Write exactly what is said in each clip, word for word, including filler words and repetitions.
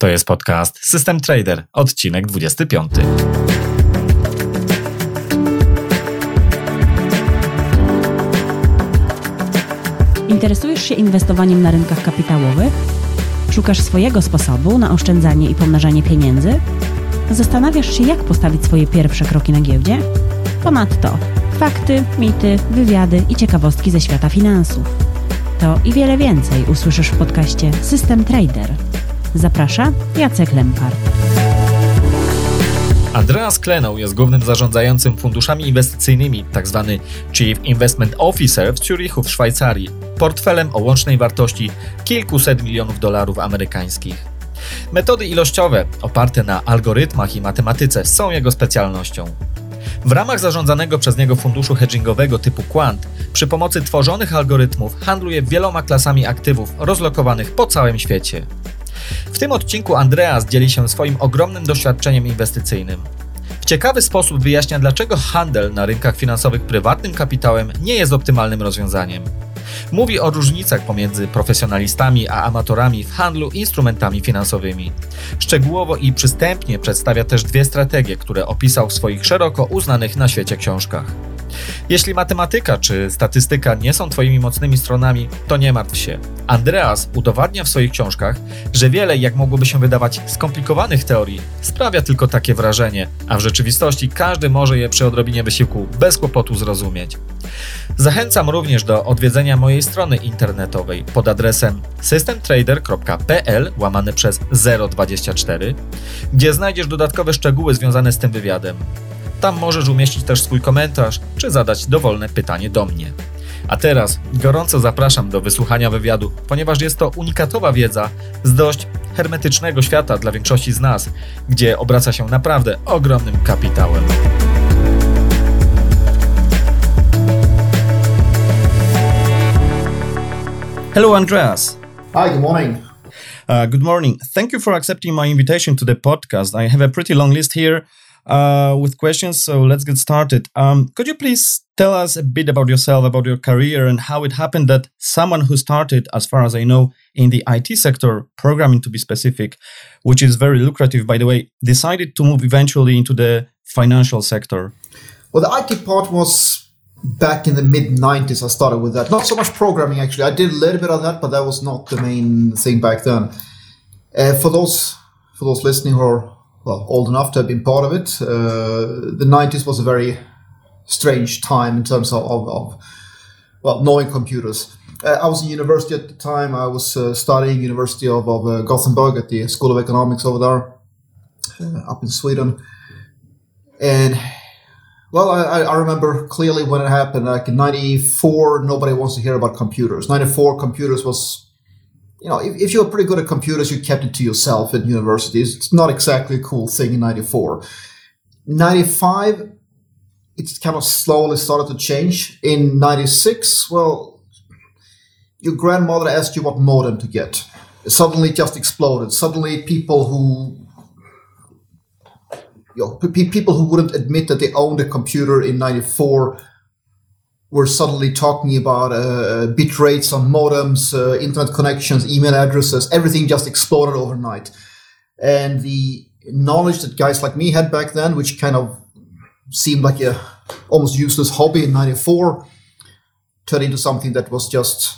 To jest podcast System Trader, odcinek dwudziesty piąty. Interesujesz się inwestowaniem na rynkach kapitałowych? Szukasz swojego sposobu na oszczędzanie i pomnażanie pieniędzy? Zastanawiasz się, jak postawić swoje pierwsze kroki na giełdzie? Ponadto fakty, mity, wywiady i ciekawostki ze świata finansów. To i wiele więcej usłyszysz w podcaście System Trader. Zaprasza Jacek Lempar. Andreas Clenow jest głównym zarządzającym funduszami inwestycyjnymi, tzw. Chief Investment Officer w Zurichu w Szwajcarii, portfelem o łącznej wartości kilkuset milionów dolarów amerykańskich. Metody ilościowe, oparte na algorytmach i matematyce, są jego specjalnością. W ramach zarządzanego przez niego funduszu hedgingowego typu Quant, przy pomocy tworzonych algorytmów handluje wieloma klasami aktywów rozlokowanych po całym świecie. W tym odcinku Andreas dzieli się swoim ogromnym doświadczeniem inwestycyjnym. W ciekawy sposób wyjaśnia, dlaczego handel na rynkach finansowych prywatnym kapitałem nie jest optymalnym rozwiązaniem. Mówi o różnicach pomiędzy profesjonalistami a amatorami w handlu instrumentami finansowymi. Szczegółowo i przystępnie przedstawia też dwie strategie, które opisał w swoich szeroko uznanych na świecie książkach. Jeśli matematyka czy statystyka nie są Twoimi mocnymi stronami, to nie martw się. Andreas udowadnia w swoich książkach, że wiele, jak mogłoby się wydawać, skomplikowanych teorii sprawia tylko takie wrażenie, a w rzeczywistości każdy może je przy odrobinie wysiłku bez kłopotu zrozumieć. Zachęcam również do odwiedzenia mojej strony internetowej pod adresem systemtrader.pl łamane przez zero dwadzieścia cztery, gdzie znajdziesz dodatkowe szczegóły związane z tym wywiadem. Tam możesz umieścić też swój komentarz, czy zadać dowolne pytanie do mnie. A teraz gorąco zapraszam do wysłuchania wywiadu, ponieważ jest to unikatowa wiedza z dość hermetycznego świata dla większości z nas, gdzie obraca się naprawdę ogromnym kapitałem. Hello, Andreas. Hi, good morning. Uh, good morning. Thank you for accepting my invitation to the podcast. I have a pretty long list here. Uh, with questions, so let's get started. Um, could you please tell us a bit about yourself, about your career, and how it happened that someone who started, as far as I know, in the I T sector, programming to be specific, which is very lucrative, by the way, decided to move eventually into the financial sector? Well, the I T part was back in the mid nineties. I started with that. Not so much programming, actually. I did a little bit of that, but that was not the main thing back then. Uh, for those for those listening who are well, old enough to have been part of it. Uh, the nineties was a very strange time in terms of, of, of well, knowing computers. Uh, I was in university at the time. I was uh, studying University of, of uh, Gothenburg at the School of Economics over there, uh, up in Sweden. And, well, I, I remember clearly when it happened. Like in ninety-four, nobody wants to hear about computers. ninety-four, computers was... You know, if, if you were pretty good at computers, you kept it to yourself at universities. It's not exactly a cool thing in ninety-four. ninety-five, it's kind of slowly started to change. In ninety-six, well, your grandmother asked you what modem to get. It suddenly just exploded. Suddenly people who, you know, p- people who wouldn't admit that they owned a computer in ninety-four were suddenly talking about uh, bit rates on modems, uh, internet connections, email addresses. Everything just exploded overnight. And the knowledge that guys like me had back then, which kind of seemed like a almost useless hobby in ninety-four, turned into something that was just,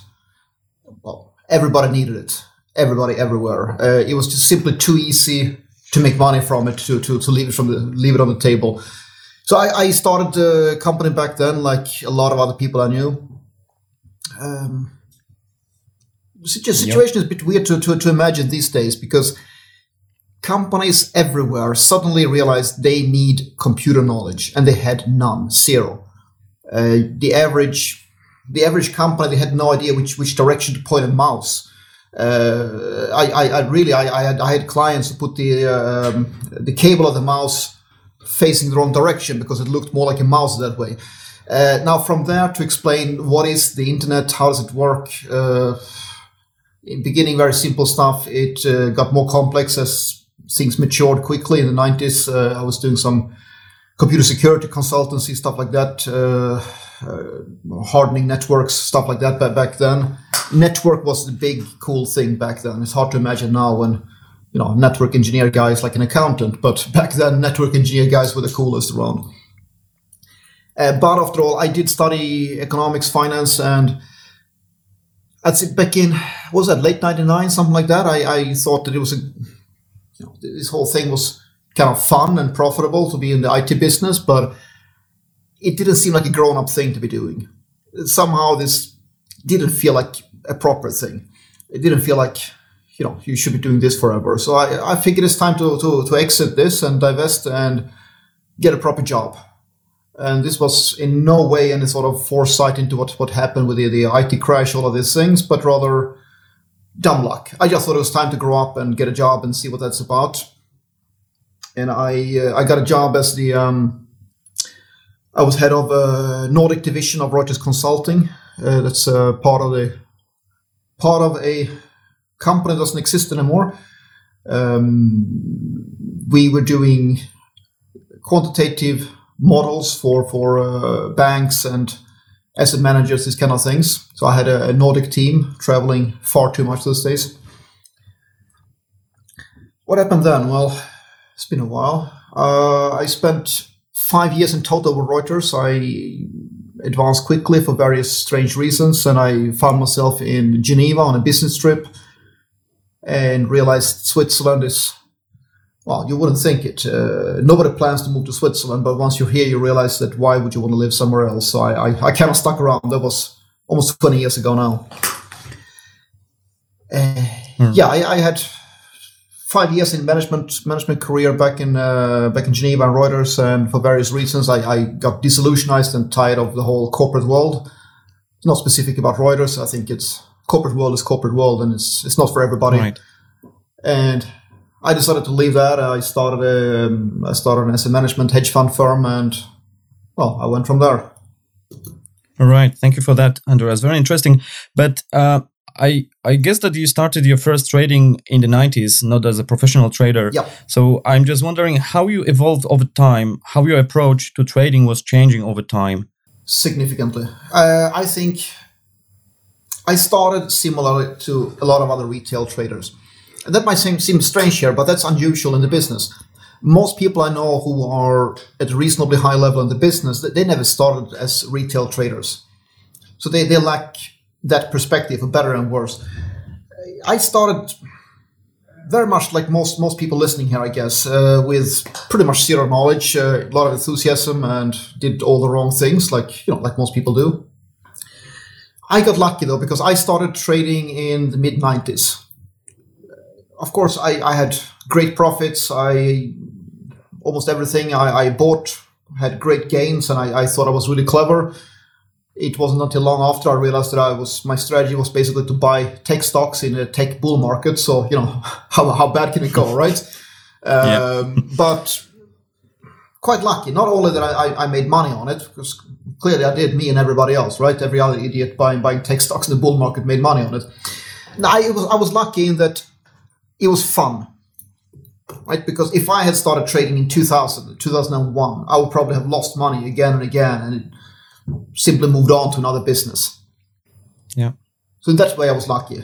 well, everybody needed it. Everybody, everywhere. Uh, it was just simply too easy to make money from it, to to, to leave it from the, leave it on the table. So I, I started a company back then, like a lot of other people I knew. Um, the situation yep. is a bit weird to, to, to imagine these days, because companies everywhere suddenly realized they need computer knowledge, and they had none, zero. Uh, the average the average company, they had no idea which, which direction to point a mouse. Uh, I, I, I really, I, I had, I had clients who put the um, the cable of the mouse facing the wrong direction because it looked more like a mouse that way. Uh, now, from there to explain what is the internet, how does it work? Uh, in the beginning, very simple stuff. It uh, got more complex as things matured quickly. In the nineties, uh, I was doing some computer security consultancy, stuff like that. Uh, Uh, hardening networks, stuff like that. But back then, network was the big cool thing back then. It's hard to imagine now when, you know, network engineer guy is like an accountant, but back then network engineer guys were the coolest around. Uh, but after all, I did study economics, finance, and that's it back in, what was that, late ninety-nine, something like that. I, I thought that it was a, you know, this whole thing was kind of fun and profitable to be in the I T business, but it didn't seem like a grown-up thing to be doing. Somehow this didn't feel like a proper thing. It didn't feel like, you know, you should be doing this forever. So I, I figured it's time to, to, to exit this and divest and get a proper job. And this was in no way any sort of foresight into what, what happened with the, the I T crash, all of these things, but rather dumb luck. I just thought it was time to grow up and get a job and see what that's about. And I, uh, I got a job as the... Um, I was head of a Nordic division of Rogers Consulting. Uh, that's uh, part of the part of a company that doesn't exist anymore. Um, we were doing quantitative models for for uh, banks and asset managers, these kind of things. So I had a, a Nordic team traveling far too much those days. What happened then? Well, it's been a while. Uh, I spent. Five years in total with Reuters. I advanced quickly for various strange reasons, and I found myself in Geneva on a business trip and realized Switzerland is, well, you wouldn't think it. Uh, nobody plans to move to Switzerland, but once you're here, you realize that why would you want to live somewhere else? So I, I, I kind of stuck around. That was almost twenty years ago now. Uh, mm. Yeah, I, I had... Five years in management management career back in uh, back in Geneva and Reuters, and for various reasons, I, I got disillusionized and tired of the whole corporate world. It's not specific about Reuters. I think it's corporate world is corporate world, and it's it's not for everybody. Right. And I decided to leave that. I started a, um, I started an asset management hedge fund firm, and well, I went from there. All right. Thank you for that, Andreas. Very interesting, but. Uh, I, I guess that you started your first trading in the nineties, not as a professional trader. Yep. So I'm just wondering how you evolved over time, how your approach to trading was changing over time. Significantly. Uh, I think I started similar to a lot of other retail traders. And that might seem, seem strange here, but that's unusual in the business. Most people I know who are at a reasonably high level in the business, they never started as retail traders. So they, they lack... that perspective, for better and worse. I started very much like most most people listening here, I guess, uh, with pretty much zero knowledge, uh, a lot of enthusiasm, and did all the wrong things, like you know, like most people do. I got lucky though, because I started trading in the mid nineties. Of course, I, I had great profits. I almost everything I, I bought had great gains, and I, I thought I was really clever. It wasn't until long after I realized that I was my strategy was basically to buy tech stocks in a tech bull market. So, you know, how how bad can it go, right? Um, yeah. But quite lucky. Not only that I, I made money on it, because clearly I did, me and everybody else, right? Every other idiot buying buying tech stocks in the bull market made money on it. Now, I was I was lucky in that it was fun, right? Because if I had started trading in two thousand, two thousand one, I would probably have lost money again and again, and it, simply moved on to another business. Yeah. So in that way, I was lucky.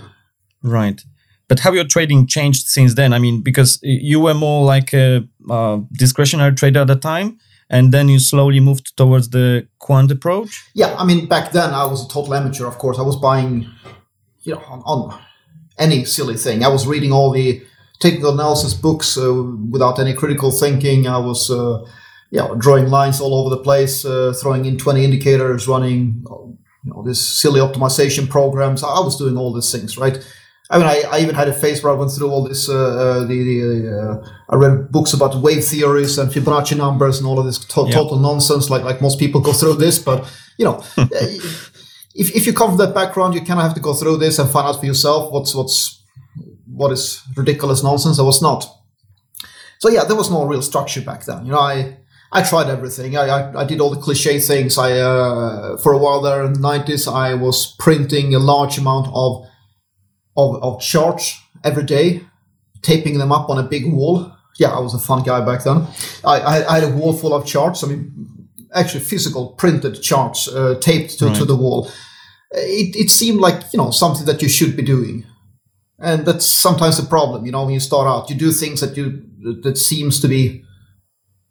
Right. But have your trading changed since then? I mean, because you were more like a uh, discretionary trader at the time, and then you slowly moved towards the quant approach? Yeah. I mean, back then, I was a total amateur, of course. I was buying, you know, on, on any silly thing. I was reading all the technical analysis books uh, without any critical thinking. I was... Uh, Yeah, drawing lines all over the place, uh, throwing in twenty indicators, running you know, this silly optimization programs. I was doing all these things, right? I mean, I, I even had a phase where I went through all this. Uh, uh, the, the uh, I read books about wave theories and Fibonacci numbers and all of this to- yeah. total nonsense, like like most people go through this. But you know, if if you come from that background, you kind of have to go through this and find out for yourself what's what's what is ridiculous nonsense, I was not. So yeah, there was no real structure back then. You know, I I tried everything. I I, I did all the cliche things. I uh, for a while there in the nineties, I was printing a large amount of of of charts every day, taping them up on a big wall. Yeah, I was a fun guy back then. I I, I had a wall full of charts. I mean, actually physical printed charts uh, taped to, right. to the wall. It it seemed like, you know, something that you should be doing. And that's sometimes the problem, you know, when you start out, you do things that you that seems to be,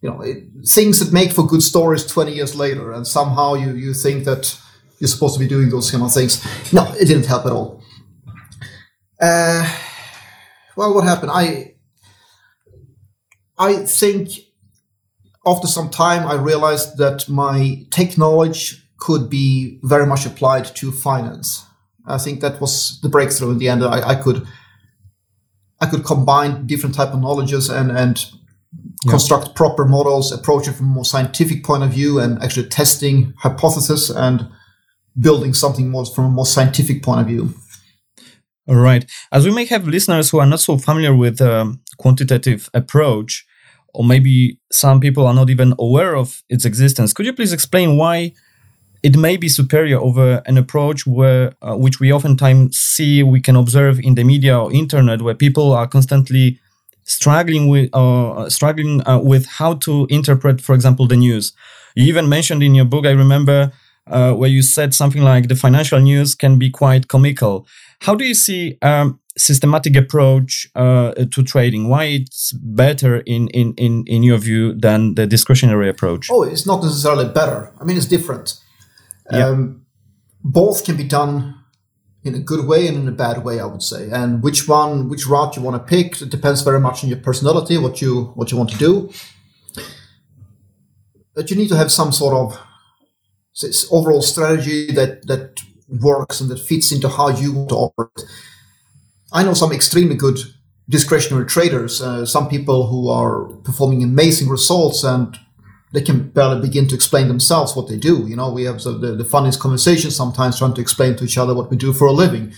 you know, it, things that make for good stories twenty years later, and somehow you, you think that you're supposed to be doing those kind of things. No, it didn't help at all. Uh, well, what happened? I I think after some time I realized that my tech knowledge could be very much applied to finance. I think that was the breakthrough in the end. I, I could I could combine different type of knowledges and, and yeah. construct proper models, approach it from a more scientific point of view, and actually testing hypotheses and building something more from a more scientific point of view. All right. As we may have listeners who are not so familiar with um, quantitative approach, or maybe some people are not even aware of its existence, could you please explain why it may be superior over an approach where uh, which we oftentimes see, we can observe in the media or internet, where people are constantly struggling with uh, struggling uh, with how to interpret, for example, the news. You even mentioned in your book, I remember, uh, where you said something like the financial news can be quite comical. How do you see um, systematic approach uh, to trading? Why it's better in, in, in, in your view than the discretionary approach? Oh, it's not necessarily better. I mean, it's different. Yeah. Um, both can be done in a good way and in a bad way, I would say. And which one, which route you want to pick, it depends very much on your personality, what you what you want to do. But you need to have some sort of this overall strategy that, that works and that fits into how you want to operate. I know some extremely good discretionary traders, uh, some people who are performing amazing results, and they can barely begin to explain themselves what they do. You know, we have the, the funniest conversations sometimes trying to explain to each other what we do for a living.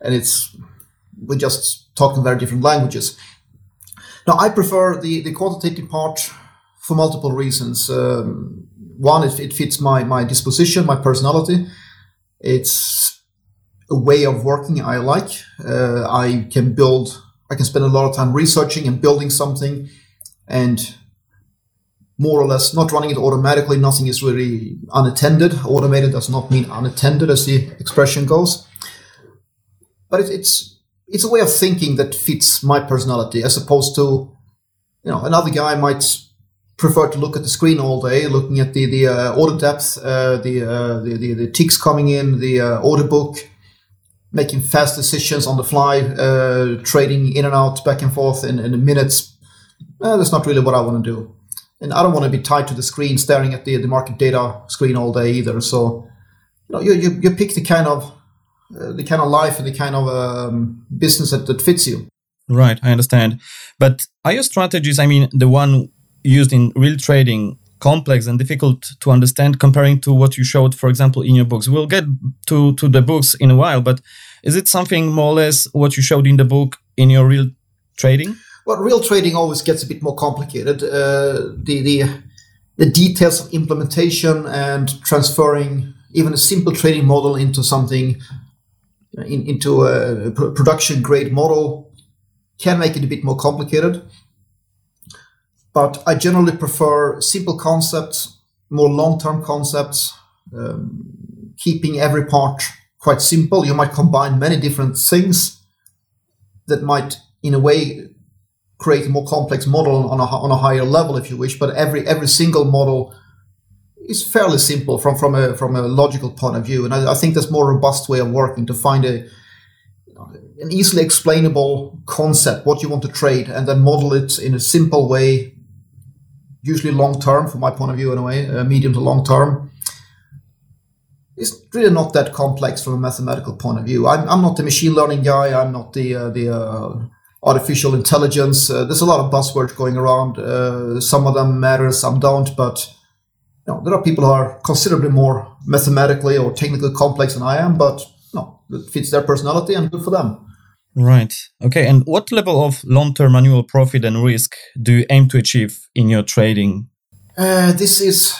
And it's, we're just talking very different languages. Now, I prefer the, the quantitative part for multiple reasons. Um, one, it, it fits my, my disposition, my personality. It's a way of working I like. Uh, I can build, I can spend a lot of time researching and building something, and more or less not running it automatically. Nothing is really unattended. Automated does not mean unattended, as the expression goes. But it, it's it's a way of thinking that fits my personality, as opposed to, you know, another guy might prefer to look at the screen all day, looking at the the uh, order depth, uh, the, uh, the the the ticks coming in, the uh, order book, making fast decisions on the fly, uh, trading in and out, back and forth in, in minutes. Uh, that's not really what I want to do. And I don't want to be tied to the screen, staring at the, the market data screen all day either. So, you know, you you, you pick the kind of uh, the kind of life and the kind of um, business that, that fits you. Right, I understand. But are your strategies, I mean, the one used in real trading, complex and difficult to understand, comparing to what you showed, for example, in your books? We'll get to to the books in a while, but is it something more or less what you showed in the book in your real trading? Well, real trading always gets a bit more complicated. Uh, the, the the details of implementation and transferring even a simple trading model into something, in, into a production grade model, can make it a bit more complicated. But I generally prefer simple concepts, more long-term concepts, um, keeping every part quite simple. You might combine many different things that might, in a way, create a more complex model on a on a higher level, if you wish. But every every single model is fairly simple from from a from a logical point of view, and I, I think that's a more robust way of working, to find a an easily explainable concept, what you want to trade, and then model it in a simple way, usually long term, from my point of view anyway, uh, medium to long term. It's really not that complex from a mathematical point of view. I'm I'm not the machine learning guy. I'm not the uh, the uh, artificial intelligence. Uh, there's a lot of buzzwords going around. Uh, some of them matter, some don't. But you know, there are people who are considerably more mathematically or technically complex than I am. But no, it fits their personality and good for them. Right. Okay. And what level of long-term annual profit and risk do you aim to achieve in your trading? Uh, this is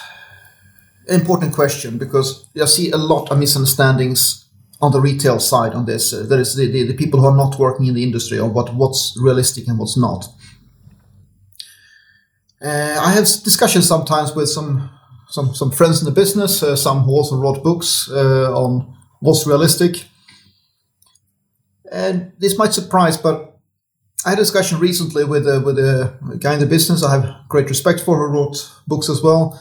an important question because I see a lot of misunderstandings on the retail side on this. Uh, there is the, the, the people who are not working in the industry on what, what's realistic and what's not. Uh, I have discussions sometimes with some some, some friends in the business, uh, some who also wrote books uh, on what's realistic. And this might surprise, but I had a discussion recently with a, with a guy in the business I have great respect for, who wrote books as well.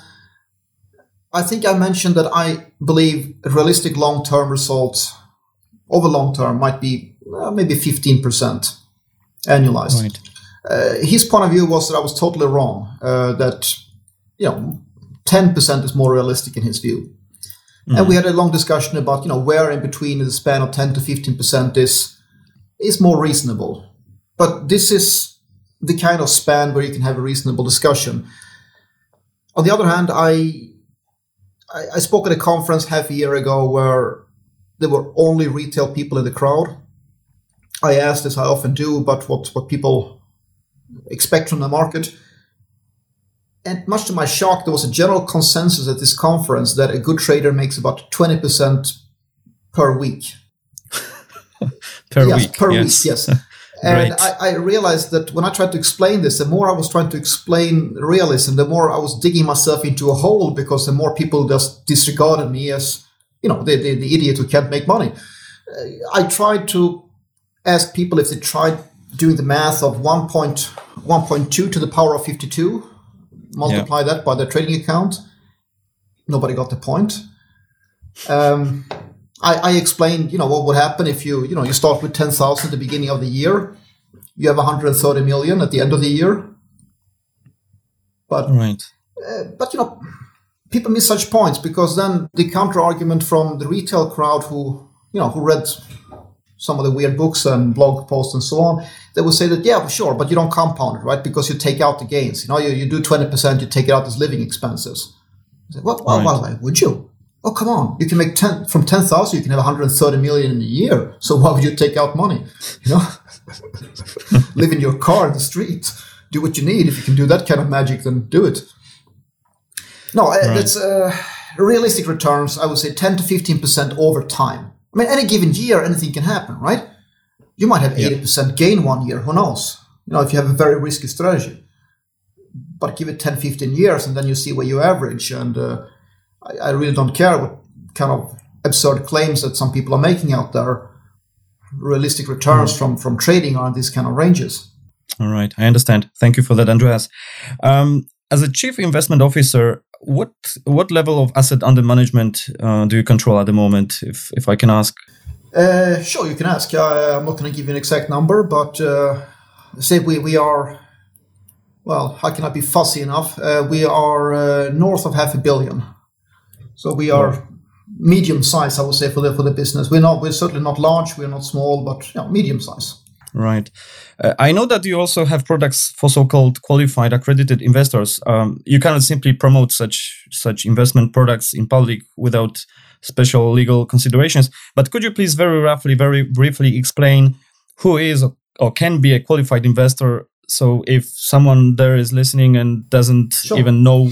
I think I mentioned that I believe realistic long-term results over long-term might be uh, maybe fifteen percent annualized. Right. Uh, his point of view was that I was totally wrong, uh, that you know ten percent is more realistic in his view. Mm. And we had a long discussion about you know where in between the span of ten to fifteen percent is is more reasonable. But this is the kind of span where you can have a reasonable discussion. On the other hand, I I, I spoke at a conference half a year ago where there were only retail people in the crowd. I asked, as I often do, about what, what people expect from the market. And much to my shock, there was a general consensus at this conference that a good trader makes about twenty percent per week. per yes, week, per yes. week, yes. And right. I, I realized that when I tried to explain this, the more I was trying to explain realism, the more I was digging myself into a hole, because the more people just disregarded me as, you know, the, the, the idiot who can't make money. Uh, I tried to ask people if they tried doing the math of one point two to the power of fifty-two, multiply yeah. that by their trading account. Nobody got the point. Um I, I explained, you know, what would happen if you, you know, you start with ten thousand at the beginning of the year, you have one hundred thirty million at the end of the year. But, right. uh, but you know, people miss such points, because then the counter argument from the retail crowd who, you know, who read some of the weird books and blog posts and so on, they will say that, yeah, sure, but you don't compound it, right? Because you take out the gains. You know, you, you do twenty percent, you take it out as living expenses. I say, what? Well, right. Why would you? Oh, come on. You can make ten from ten thousand, you can have one hundred thirty million in a year. So why would you take out money? You know, live in your car in the street, do what you need. If you can do that kind of magic, then do it. No, right. That's uh, realistic returns. I would say ten to fifteen percent over time. I mean, any given year, anything can happen, right? You might have eighty percent yeah. gain one year. Who knows? You know, if you have a very risky strategy, but give it ten, fifteen years and then you see where you average. And, uh, I really don't care what kind of absurd claims that some people are making out there. Realistic returns from, from trading are in these kind of ranges. All right. I understand. Thank you for that, Andreas. Um, as a chief investment officer, what what level of asset under management uh, do you control at the moment, if if I can ask? Uh, sure, you can ask. Uh, I'm not going to give you an exact number, but uh, say we, we are, well, how can I be fussy enough? Uh, we are uh, north of half a billion. So we are medium size, I would say, for the for the business. We're not we're certainly not large, we're not small, but you know, medium size. Right. Uh, I know that you also have products for so-called qualified accredited investors. Um, you cannot simply promote such such investment products in public without special legal considerations. But could you please very roughly, very briefly explain who is or can be a qualified investor? So if someone there is listening and doesn't sure. even know.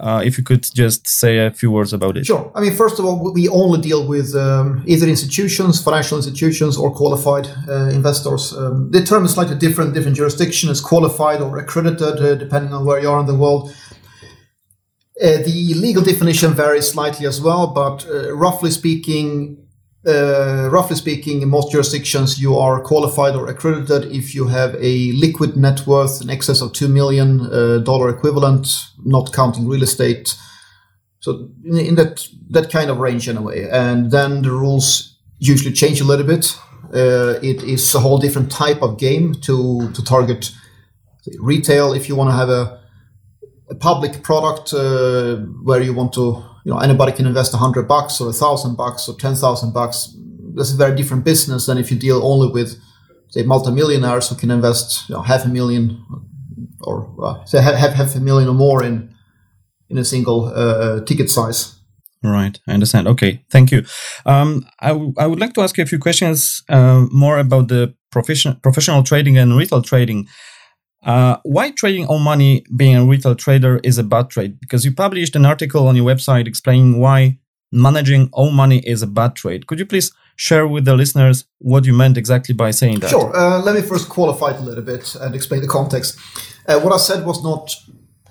Uh, if you could just say a few words about it. Sure. I mean, first of all, we only deal with um, either institutions, financial institutions, or qualified uh, investors. Um, the term is slightly different. Different jurisdiction is qualified or accredited, uh, depending on where you are in the world. Uh, the legal definition varies slightly as well, but uh, roughly speaking, uh, roughly speaking, in most jurisdictions, you are qualified or accredited if you have a liquid net worth in excess of two million dollars uh, equivalent, not counting real estate. So in, in that that kind of range anyway. And then the rules usually change a little bit. Uh, it is a whole different type of game to, to target retail. If you want to have a, a public product uh, where you want to, you know, anybody can invest a hundred bucks or a thousand bucks or ten thousand bucks. That's a very different business than if you deal only with, say, multimillionaires who can invest you know, half a million or uh, say half, half a million or more in in a single uh, ticket size. Right, I understand. Okay, thank you. Um, I w- I would like to ask you a few questions uh, more about the profession, professional trading and retail trading. Uh, why trading on money, being a retail trader, is a bad trade? Because you published an article on your website explaining why managing own money is a bad trade. Could you please share with the listeners what you meant exactly by saying that? Sure. Uh, let me first qualify it a little bit and explain the context. Uh, what I said was not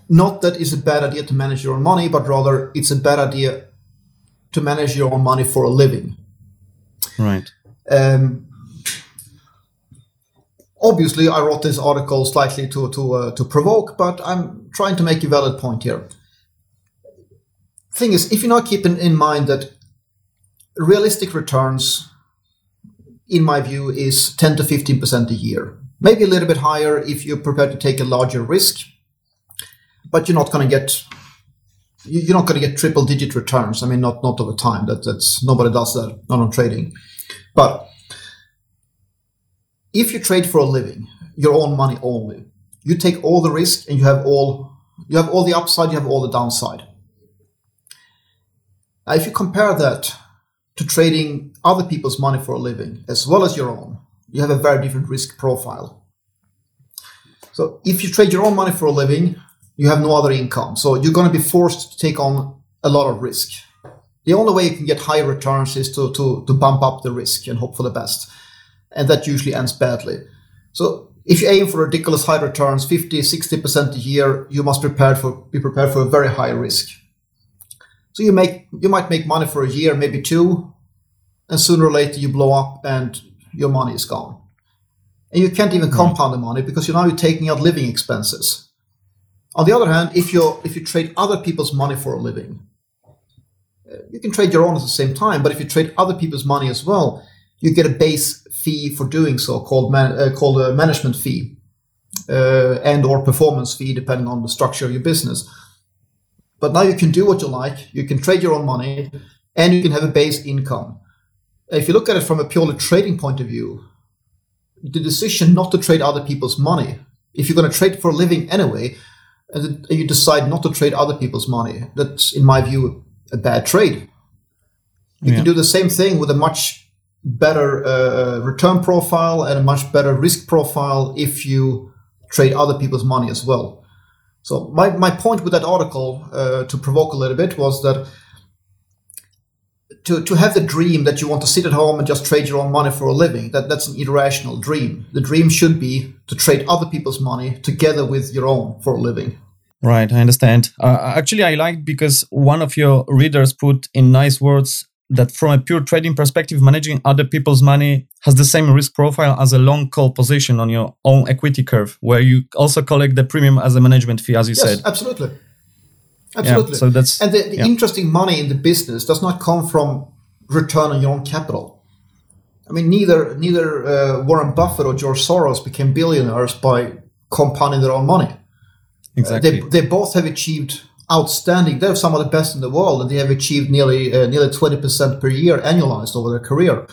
not that it's a bad idea to manage your own money, but rather it's a bad idea to manage your own money for a living. Right. Um, obviously, I wrote this article slightly to to uh, to provoke, but I'm trying to make a valid point here. Thing is, if you're not keeping in mind that realistic returns, in my view, is ten to fifteen percent a year. Maybe a little bit higher if you're prepared to take a larger risk, but you're not going to get you're not going to get triple digit returns. I mean, not not over time. That that's nobody does that. Not on trading. But if you trade for a living, your own money only, you take all the risk and you have all you have all the upside. You have all the downside. Now, if you compare that to trading other people's money for a living, as well as your own, you have a very different risk profile. So if you trade your own money for a living, you have no other income. So you're going to be forced to take on a lot of risk. The only way you can get higher returns is to, to, to bump up the risk and hope for the best. And that usually ends badly. So if you aim for ridiculous high returns, fifty, sixty percent a year, you must prepare for, be prepared for a very high risk. So you make you might make money for a year, maybe two, and sooner or later you blow up and your money is gone. And you can't even compound the money because you're now you're taking out living expenses. On the other hand, if you if you trade other people's money for a living, you can trade your own at the same time, but if you trade other people's money as well, you get a base fee for doing so called man, uh, called a management fee uh, and or performance fee, depending on the structure of your business. But now you can do what you like, you can trade your own money, and you can have a base income. If you look at it from a purely trading point of view, the decision not to trade other people's money, if you're going to trade for a living anyway, and you decide not to trade other people's money, that's, in my view, a bad trade. You yeah. can do the same thing with a much better uh, return profile and a much better risk profile if you trade other people's money as well. So my, my point with that article, uh, to provoke a little bit, was that to to have the dream that you want to sit at home and just trade your own money for a living, that, that's an irrational dream. The dream should be to trade other people's money together with your own for a living. Right, I understand. Uh, actually, I liked because one of your readers put in nice words that from a pure trading perspective, managing other people's money has the same risk profile as a long call position on your own equity curve, where you also collect the premium as a management fee, as you yes, said. Yes, absolutely. Absolutely. Yeah, so that's, and the, the yeah. interesting money in the business does not come from return on your own capital. I mean, neither neither uh, Warren Buffett or George Soros became billionaires by compounding their own money. Exactly. Uh, they, they both have achieved... outstanding. They're some of the best in the world, and they have achieved nearly uh, nearly twenty percent per year annualized over their career.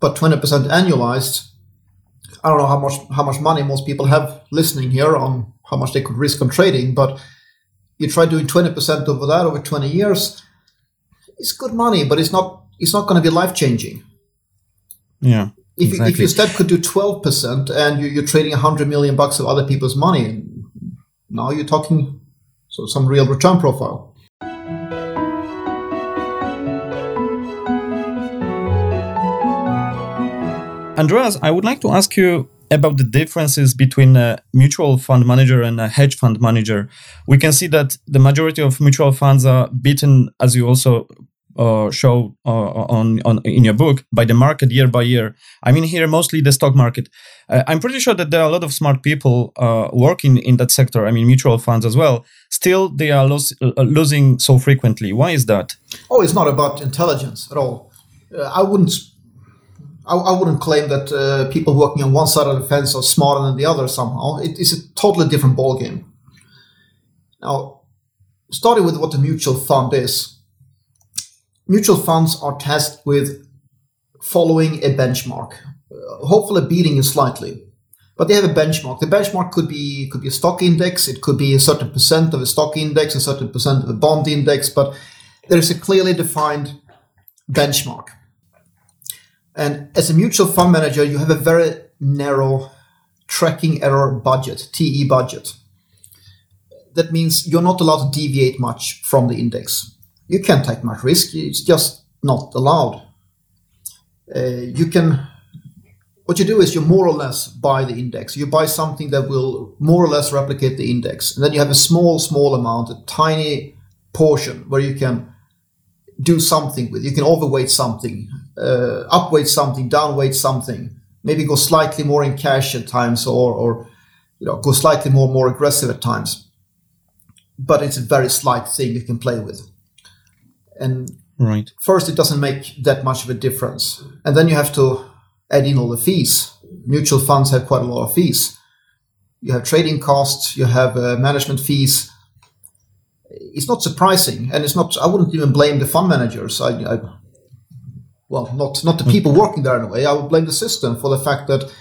But twenty percent annualized, I don't know how much how much money most people have listening here on how much they could risk on trading, but you try doing twenty percent over that over twenty years, it's good money, but it's not it's not going to be life-changing. Yeah, if, exactly. you, if you instead could do twelve percent and you, you're trading one hundred million bucks of other people's money, now you're talking... So some real return profile. Andreas, I would like to ask you about the differences between a mutual fund manager and a hedge fund manager. We can see that the majority of mutual funds are beaten, as you also uh, show uh, on, on in your book, by the market year by year. I mean here mostly the stock market. Uh, I'm pretty sure that there are a lot of smart people uh, working in that sector. I mean, mutual funds as well. Still, they are lo- losing so frequently. Why is that? Oh, it's not about intelligence at all. Uh, I wouldn't, I, I wouldn't claim that uh, people working on one side of the fence are smarter than the other somehow. It, it's a totally different ballgame. Now, starting with what a mutual fund is. Mutual funds are tasked with following a benchmark. Hopefully beating it slightly, but they have a benchmark. The benchmark could be could be a stock index. It could be a certain percent of a stock index, a certain percent of a bond index. But there is a clearly defined benchmark. And as a mutual fund manager, you have a very narrow tracking error budget, T E budget. That means you're not allowed to deviate much from the index. You can't take much risk. It's just not allowed. Uh, you can, what you do is you more or less buy the index. You buy something that will more or less replicate the index. And then you have a small, small amount, a tiny portion where you can do something with. You can overweight something, uh, upweight something, downweight something, maybe go slightly more in cash at times or, or you know, go slightly more, more aggressive at times. But it's a very slight thing you can play with. And right. First, it doesn't make that much of a difference. And then you have to add in all the fees. Mutual funds have quite a lot of fees. You have trading costs, you have uh, management fees. It's not surprising. And it's not, I wouldn't even blame the fund managers. I, I well, not, not the people working there in a way. I would blame the system for the fact that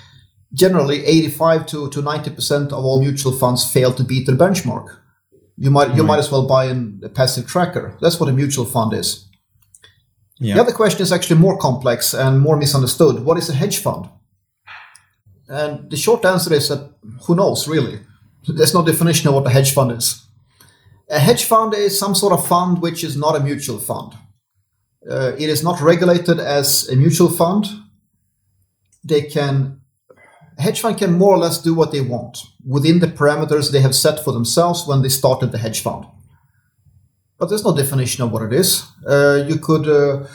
generally eighty-five to ninety percent of all mutual funds fail to beat their benchmark. You might you right. might as well buy an, a passive tracker. That's what a mutual fund is. Yeah. The other question is actually more complex and more misunderstood. What is a hedge fund? And the short answer is that who knows, really. There's no definition of what a hedge fund is. A hedge fund is some sort of fund which is not a mutual fund. Uh, it is not regulated as a mutual fund. They can... A hedge fund can more or less do what they want within the parameters they have set for themselves when they started the hedge fund. But there's no definition of what it is. Uh, you could, uh,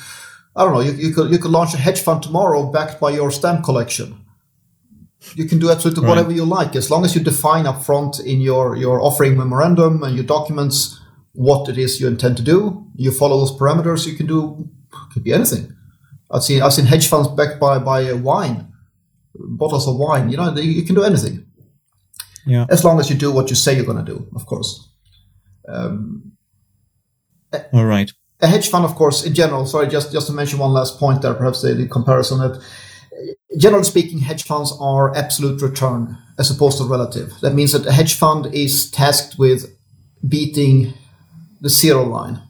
I don't know, you, you could you could launch a hedge fund tomorrow backed by your stamp collection. You can do absolutely right. whatever you like as long as you define up front in your, your offering memorandum and your documents what it is you intend to do. You follow those parameters. You can do could be anything. I've seen I've seen hedge funds backed by by wine. Bottles of wine, you know, you can do anything. Yeah. As long as you do what you say you're going to do, of course. Um, All right. A hedge fund, of course, in general, sorry, just, just to mention one last point there, perhaps the, the comparison that, generally speaking, hedge funds are absolute return as opposed to relative. That means that a hedge fund is tasked with beating the zero line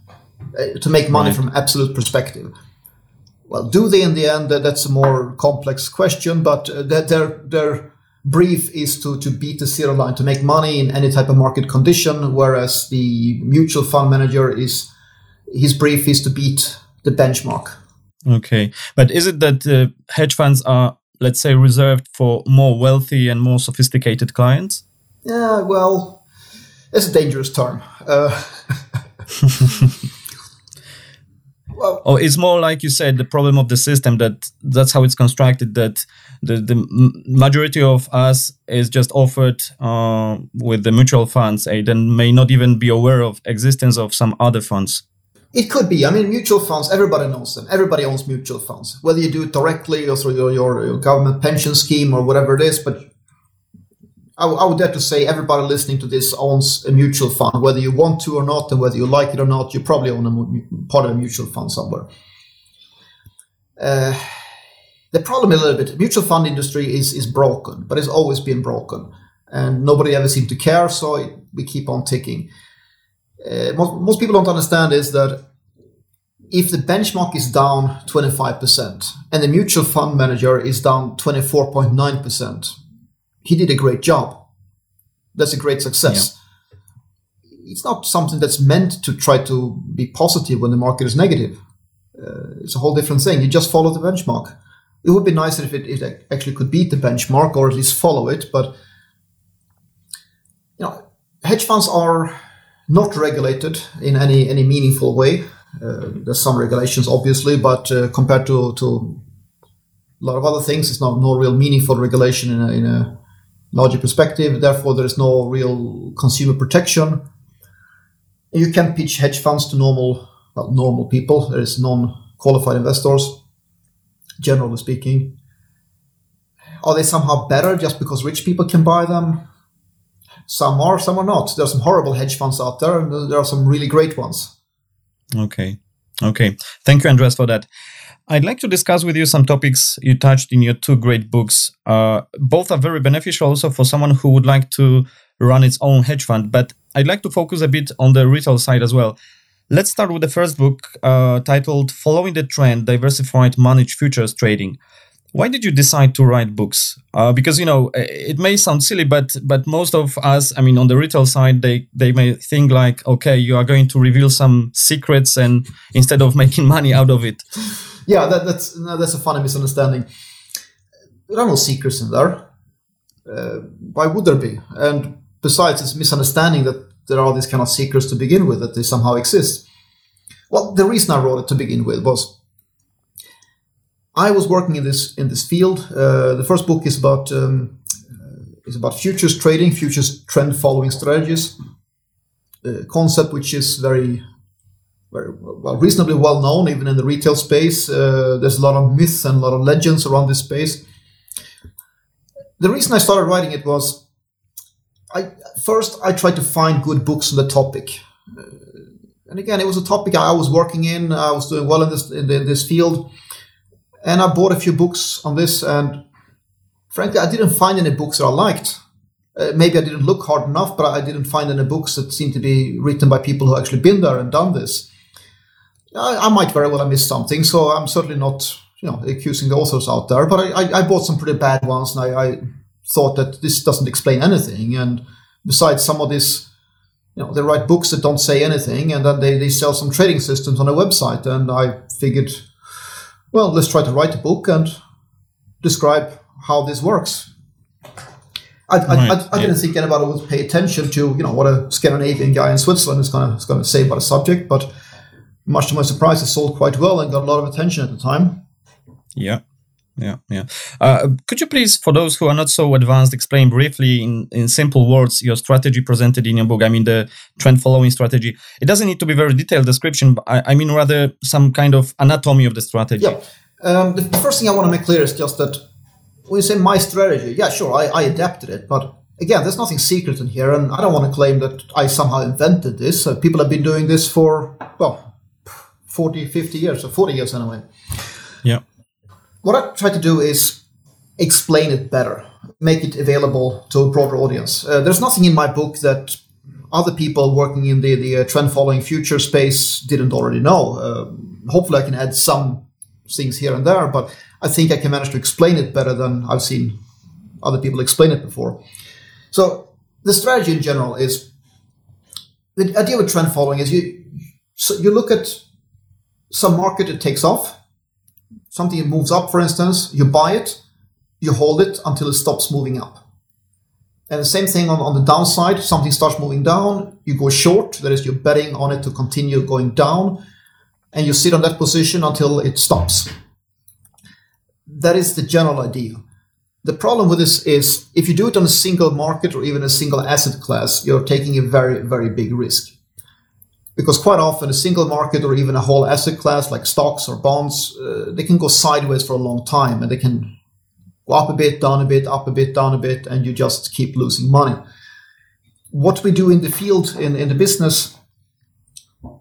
uh, to make money right. from absolute perspective. Well, do they in the end? That's a more complex question, but their their brief is to, to beat the zero line, to make money in any type of market condition, whereas the mutual fund manager is, his brief is to beat the benchmark. Okay. But is it that uh, hedge funds are, let's say, reserved for more wealthy and more sophisticated clients? Yeah, well, it's a dangerous term. Uh, Well, or it's more like you said, the problem of the system, that that's how it's constructed, that the, the majority of us is just offered uh, with the mutual funds aid and may not even be aware of existence of some other funds. It could be. I mean, mutual funds, everybody knows them. Everybody owns mutual funds, whether you do it directly or through your, your, your government pension scheme or whatever it is. But I, I would dare to say everybody listening to this owns a mutual fund, whether you want to or not, and whether you like it or not, you probably own a part of a mutual fund somewhere. Uh, the problem is a little bit, mutual fund industry is, is broken, but it's always been broken. And nobody ever seemed to care, so it, we keep on ticking. Uh, most, most people don't understand is that if the benchmark is down twenty-five percent and the mutual fund manager is down twenty-four point nine percent, he did a great job. That's a great success. Yeah. It's not something that's meant to try to be positive when the market is negative. Uh, it's a whole different thing. You just follow the benchmark. It would be nicer if it, it actually could beat the benchmark or at least follow it. But you know, hedge funds are not regulated in any, any meaningful way. Uh, there's some regulations, obviously, but uh, compared to, to a lot of other things, it's not no real meaningful regulation in a, in a larger perspective. Therefore, there is no real consumer protection. You can pitch hedge funds to normal, well, normal people. There is non-qualified investors, generally speaking. Are they somehow better just because rich people can buy them? Some are, some are not. There are some horrible hedge funds out there, and there are some really great ones. Okay. Okay. Thank you, Andreas, for that. I'd like to discuss with you some topics you touched in your two great books. Uh, both are very beneficial also for someone who would like to run its own hedge fund, but I'd like to focus a bit on the retail side as well. Let's start with the first book uh, titled Following the Trend, Diversified Managed Futures Trading. Why did you decide to write books? Uh, because, you know, it may sound silly, but but most of us, I mean, on the retail side, they, they may think like, okay, you are going to reveal some secrets and instead of making money out of it. Yeah, that, that's no, that's a funny misunderstanding. There are no secrets in there. Uh, why would there be? And besides, it's misunderstanding that there are these kind of secrets to begin with, that they somehow exist. Well, the reason I wrote it to begin with was I was working in this in this field. Uh, the first book is about um, is about futures trading, futures trend following strategies, a concept which is very, very well, reasonably well known even in the retail space. Uh, there's a lot of myths and a lot of legends around this space. The reason I started writing it was, I first I tried to find good books on the topic, uh, and again it was a topic I was working in. I was doing well in this in, the, in this field. And I bought a few books on this, and frankly, I didn't find any books that I liked. Uh, maybe I didn't look hard enough, but I didn't find any books that seemed to be written by people who actually been there and done this. I, I might very well have missed something, so I'm certainly not, you know, accusing the authors out there. But I, I, I bought some pretty bad ones, and I, I thought that this doesn't explain anything. And besides, some of this, you know, they write books that don't say anything, and then they, they sell some trading systems on their website, and I figured, well, let's try to write a book and describe how this works. I, right. I, I, I didn't yeah. think anybody would pay attention to, you know, what a Scandinavian guy in Switzerland is going to say about a subject, but much to my surprise, it sold quite well and got a lot of attention at the time. Yeah, yeah, yeah. Uh, could you please, for those who are not so advanced, explain briefly in, in simple words your strategy presented in your book? I mean, the trend-following strategy. It doesn't need to be very detailed description, but I, I mean rather some kind of anatomy of the strategy. Yeah. Um, the first thing I want to make clear is just that when you say my strategy, yeah, sure, I, I adapted it, but again, there's nothing secret in here, and I don't want to claim that I somehow invented this. Uh, people have been doing this for, well, forty, fifty years, or forty years anyway. Yeah. What I try to do is explain it better, make it available to a broader audience. Uh, there's nothing in my book that other people working in the, the trend-following future space didn't already know. Uh, hopefully I can add some things here and there, but I think I can manage to explain it better than I've seen other people explain it before. So the strategy in general is, the idea with trend-following is you, so you look at some market that takes off. Something that moves up, for instance, you buy it, you hold it until it stops moving up. And the same thing on, on the downside, something starts moving down, you go short, that is, you're betting on it to continue going down, and you sit on that position until it stops. That is the general idea. The problem with this is, if you do it on a single market or even a single asset class, you're taking a very, very big risk. Because quite often a single market or even a whole asset class like stocks or bonds, uh, they can go sideways for a long time, and they can go up a bit, down a bit, up a bit, down a bit, and you just keep losing money. What we do in the field, in, in the business,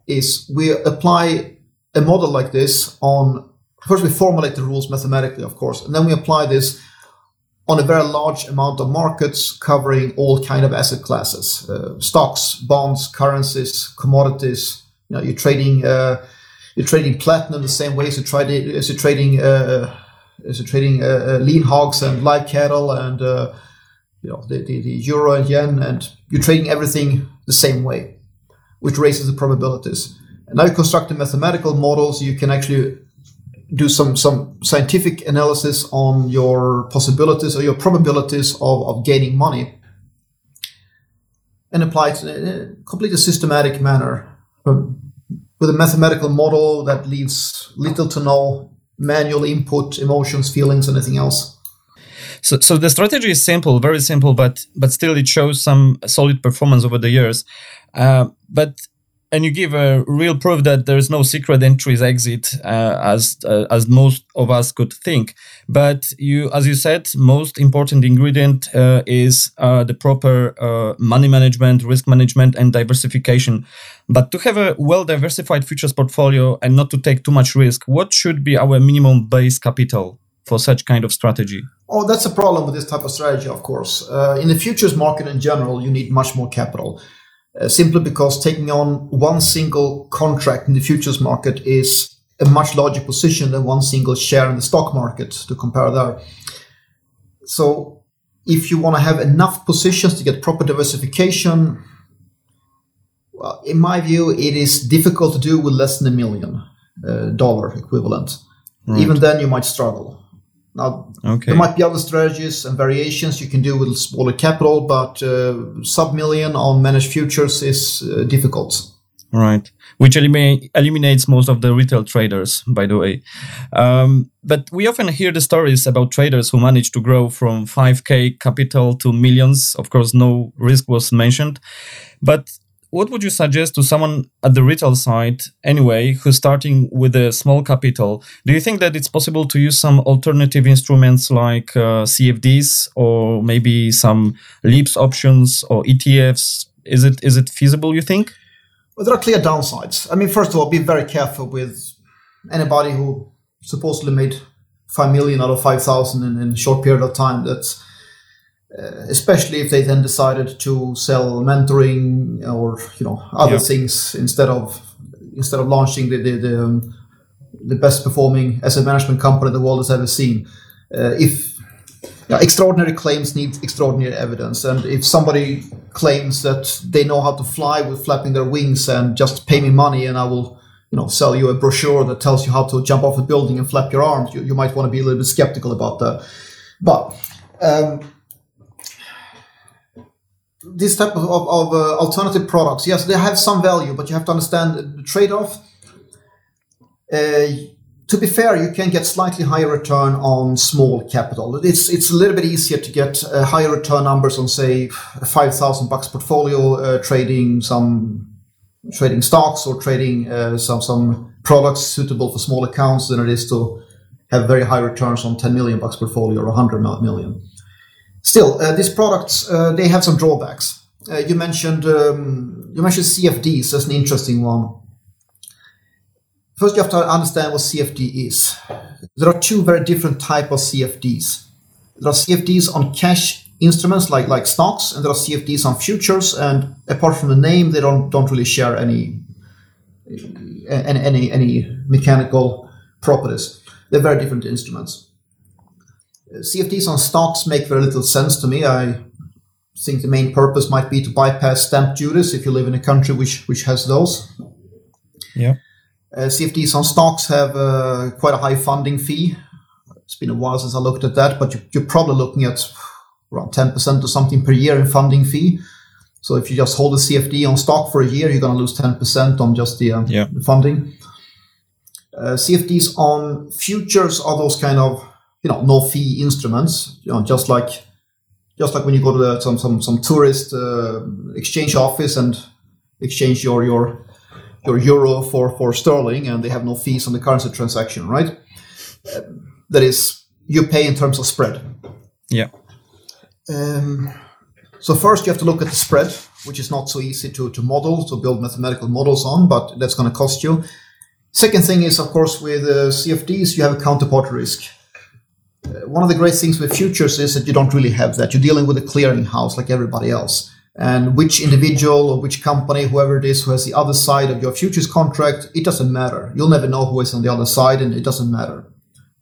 is we apply a model like this on, first we formulate the rules mathematically, of course, and then we apply this on a very large amount of markets covering all kind of asset classes, uh, stocks, bonds, currencies, commodities. You know, you're trading, uh, you're trading platinum the same way as you're trading, as you're trading, uh, as you're trading uh, lean hogs and live cattle, and uh, you know the, the, the euro and yen, and you're trading everything the same way, which raises the probabilities. And now you construct the mathematical models, you can actually do some, some scientific analysis on your possibilities or your probabilities of, of gaining money, and apply it in a completely systematic manner with a mathematical model that leaves little to no manual input, emotions, feelings, anything else. So, so the strategy is simple, very simple, but but still it shows some solid performance over the years. Uh, but And you give a real proof that there is no secret entries exit, uh, as uh, as most of us could think. But you, as you said, most important ingredient uh, is uh, the proper uh, money management, risk management, and diversification. But to have a well-diversified futures portfolio and not to take too much risk, what should be our minimum base capital for such kind of strategy? Oh, that's a problem with this type of strategy, of course. Uh, in the futures market in general, you need much more capital. Uh, simply because taking on one single contract in the futures market is a much larger position than one single share in the stock market to compare there. So if you want to have enough positions to get proper diversification, well, in my view, it is difficult to do with less than a million uh, dollar equivalent. Right. Even then, you might struggle. Now, okay. There might be other strategies and variations you can do with smaller capital, but uh, sub-million on managed futures is uh, difficult. Right, which elim- eliminates most of the retail traders, by the way. Um, but we often hear the stories about traders who managed to grow from five K capital to millions. Of course, no risk was mentioned. But what would you suggest to someone at the retail side, anyway, who's starting with a small capital? Do you think that it's possible to use some alternative instruments like uh, C F Ds or maybe some L I Ps options or E T Fs? Is it is it feasible, you think? Well, there are clear downsides. I mean, first of all, be very careful with anybody who supposedly made five million out of five thousand in, in a short period of time. That's uh, especially if they then decided to sell mentoring or, you know, other yeah. things instead of instead of launching the the, the, um, the best performing asset management company the world has ever seen. Uh, if yeah, extraordinary claims need extraordinary evidence, and if somebody claims that they know how to fly with flapping their wings and just pay me money and I will, you know, sell you a brochure that tells you how to jump off a building and flap your arms, you, you might want to be a little bit skeptical about that. But um, this type of, of, of uh, alternative products, yes, they have some value, but you have to understand the trade-off. Uh, To be fair, you can get slightly higher return on small capital. It's it's a little bit easier to get uh, higher return numbers on, say, five thousand bucks portfolio uh, trading some trading stocks or trading uh, some some products suitable for small accounts than it is to have very high returns on ten million bucks portfolio or a hundred million. Still, uh, these products uh, they have some drawbacks. Uh, you mentioned um, you mentioned C F Ds as an interesting one. First, you have to understand what C F D is. There are two very different types of C F Ds. There are C F Ds on cash instruments like, like stocks, and there are C F Ds on futures. And apart from the name, they don't don't really share any any any, any mechanical properties. They're very different instruments. C F Ds on stocks make very little sense to me. I think the main purpose might be to bypass stamp duties if you live in a country which which has those. Yeah. Uh, C F Ds on stocks have uh, quite a high funding fee. It's been a while since I looked at that, but you, you're probably looking at around ten percent or something per year in funding fee. So if you just hold a C F D on stock for a year, you're going to lose ten percent on just the, uh, yeah. the funding. Uh, C F Ds on futures are those kind of, you know, no fee instruments. You know, just like just like when you go to the, some some some tourist uh, exchange office and exchange your your. your euro for, for sterling, and they have no fees on the currency transaction, right? Uh, that is, you pay in terms of spread. Yeah. Um, so first you have to look at the spread, which is not so easy to, to model, to build mathematical models on, but that's going to cost you. Second thing is, of course, with uh, C F Ds, you have a counterparty risk. Uh, one of the great things with futures is that you don't really have that. You're dealing with a clearinghouse like everybody else. And which individual or which company, whoever it is, who has the other side of your futures contract, it doesn't matter. You'll never know who is on the other side, and it doesn't matter.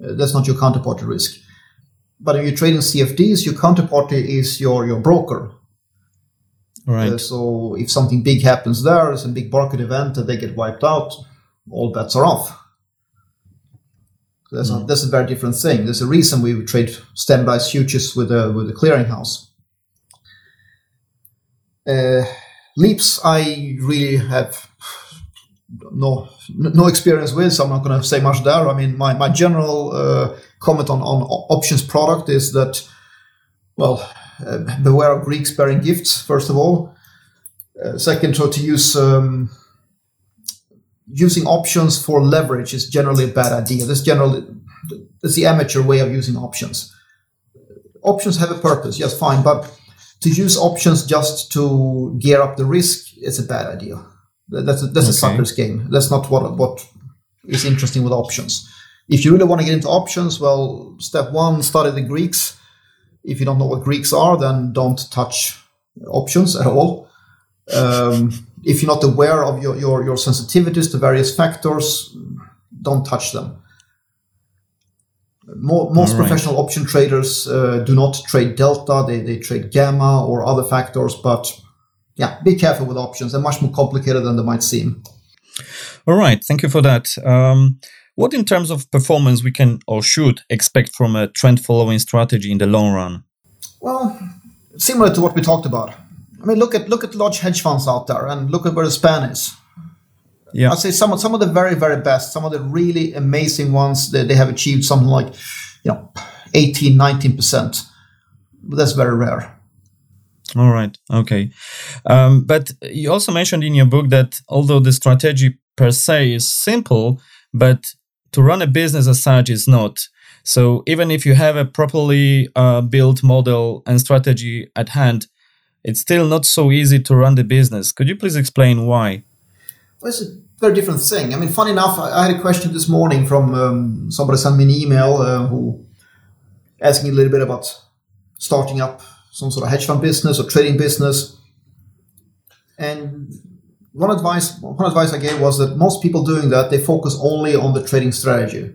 Uh, that's not your counterparty risk. But if you're trading C F Ds, your counterparty is your, your broker. Right. Uh, so if something big happens there, it's a big market event, and they get wiped out, all bets are off. That's, mm. not, that's a very different thing. There's a reason we would trade standardized futures with a, with a clearinghouse. Uh, L I Ps, I really have no no experience with, so I'm not going to say much there. I mean, my, my general uh, comment on, on options product is that, well, uh, beware of Greeks bearing gifts, first of all. Uh, second, so to use um, using options for leverage is generally a bad idea. That's generally that's the amateur way of using options. Options have a purpose, yes, fine, but to use options just to gear up the risk is a bad idea. That's a, that's okay. a sucker's game. That's not what what is interesting with options. If you really want to get into options, well, step one, study the Greeks. If you don't know what Greeks are, then don't touch options at all. Um, if you're not aware of your, your, your sensitivities to various factors, don't touch them. Mo- most All right. professional option traders uh, do not trade delta, they, they trade gamma or other factors, but yeah, be careful with options. They're much more complicated than they might seem. All right, thank you for that. Um, what in terms of performance we can or should expect from a trend-following strategy in the long run? Well, similar to what we talked about. I mean, look at look at large hedge funds out there and look at where the span is. Yeah. I'd say some of, some of the very, very best, some of the really amazing ones, they, they have achieved something like, you know, eighteen, nineteen percent. But that's very rare. All right. Okay. Um, but you also mentioned in your book that although the strategy per se is simple, but to run a business as such is not. So even if you have a properly uh, built model and strategy at hand, it's still not so easy to run the business. Could you please explain why? Well, it's a very different thing. I mean, funny enough, I had a question this morning from um, somebody sent me an email uh, who asked me a little bit about starting up some sort of hedge fund business or trading business. And one advice, one advice I gave was that most people doing that, they focus only on the trading strategy.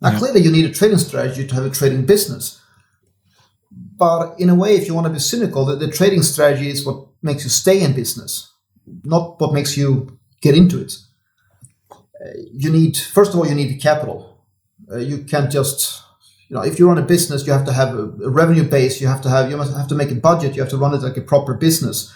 Now, yeah. Clearly, you need a trading strategy to have a trading business. But in a way, if you want to be cynical, the, the trading strategy is what makes you stay in business, not what makes you get into it. Uh, you need, first of all, you need capital. Uh, you can't just, you know, if you run a business, you have to have a, a revenue base. You have to have, you must have to make a budget. You have to run it like a proper business.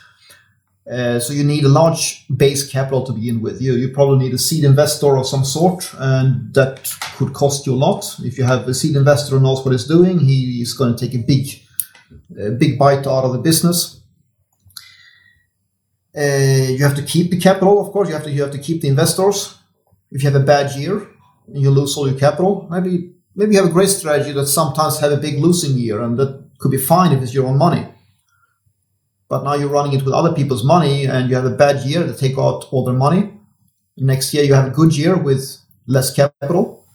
Uh, so you need a large base capital to begin with. You you probably need a seed investor of some sort, and that could cost you a lot. If you have a seed investor who knows what he's doing, he is going to take a big, a big bite out of the business. Uh, you have to keep the capital, of course. You have to you have to keep the investors. If you have a bad year and you lose all your capital, maybe maybe you have a great strategy that sometimes have a big losing year, and that could be fine if it's your own money. But now you're running it with other people's money and you have a bad year, they take out all their money. Next year you have a good year with less capital.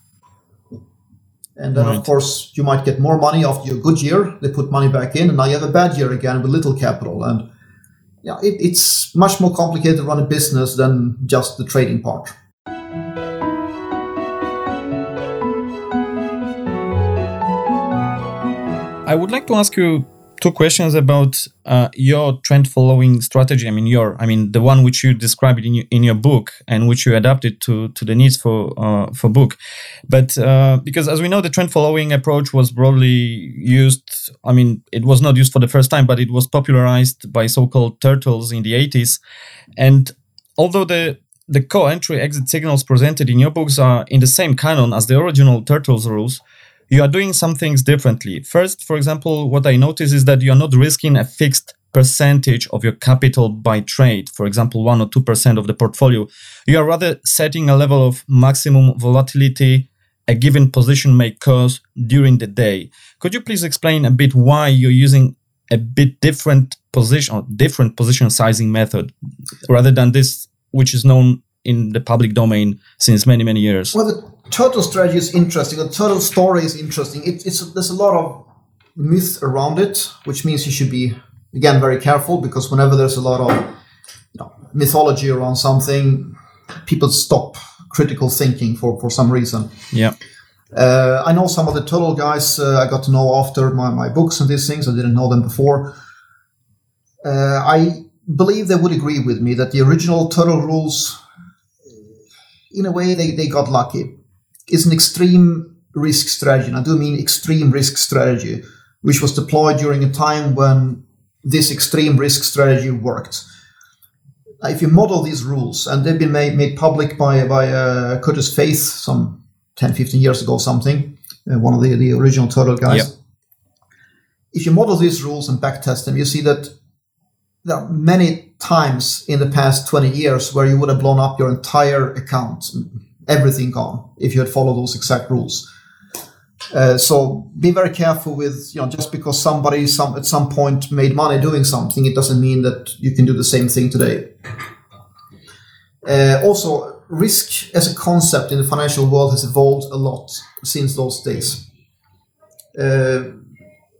And then, right. of course, you might get more money after your good year. They put money back in and now you have a bad year again with little capital. And yeah, it, it's much more complicated to run a business than just the trading part. I would like to ask you two questions about uh, your trend-following strategy. I mean, your, I mean, the one which you described in your, in your book and which you adapted to to the needs for uh, for book. But uh, because as we know, the trend-following approach was broadly used. I mean, it was not used for the first time, but it was popularized by so-called turtles in the eighties. And although the the core entry-exit signals presented in your books are in the same canon as the original turtles rules, you are doing some things differently. First, for example, what I notice is that you are not risking a fixed percentage of your capital by trade, for example, one or two percent of the portfolio. You are rather setting a level of maximum volatility a given position may cause during the day. Could you please explain a bit why you're using a bit different position, different position sizing method rather than this, which is known in the public domain since many, many years? Well, the turtle strategy is interesting. The turtle story is interesting. It, it's There's a lot of myth around it, which means you should be, again, very careful, because whenever there's a lot of you know, mythology around something, people stop critical thinking for, for some reason. Yeah. Uh, I know some of the turtle guys uh, I got to know after my, my books and these things. I didn't know them before. Uh, I believe they would agree with me that the original turtle rules, in a way, they, they got lucky. It's an extreme risk strategy, and I do mean extreme risk strategy, which was deployed during a time when this extreme risk strategy worked. If you model these rules, and they've been made, made public by, by uh, Curtis Faith some ten, fifteen years ago or something, uh, one of the, the original turtle guys. Yep. If you model these rules and backtest them, you see that there are many times in the past twenty years where you would have blown up your entire account, everything gone, if you had followed those exact rules. Uh, so be very careful with, you know, just because somebody some at some point made money doing something, it doesn't mean that you can do the same thing today. Uh, also, risk as a concept in the financial world has evolved a lot since those days. Uh,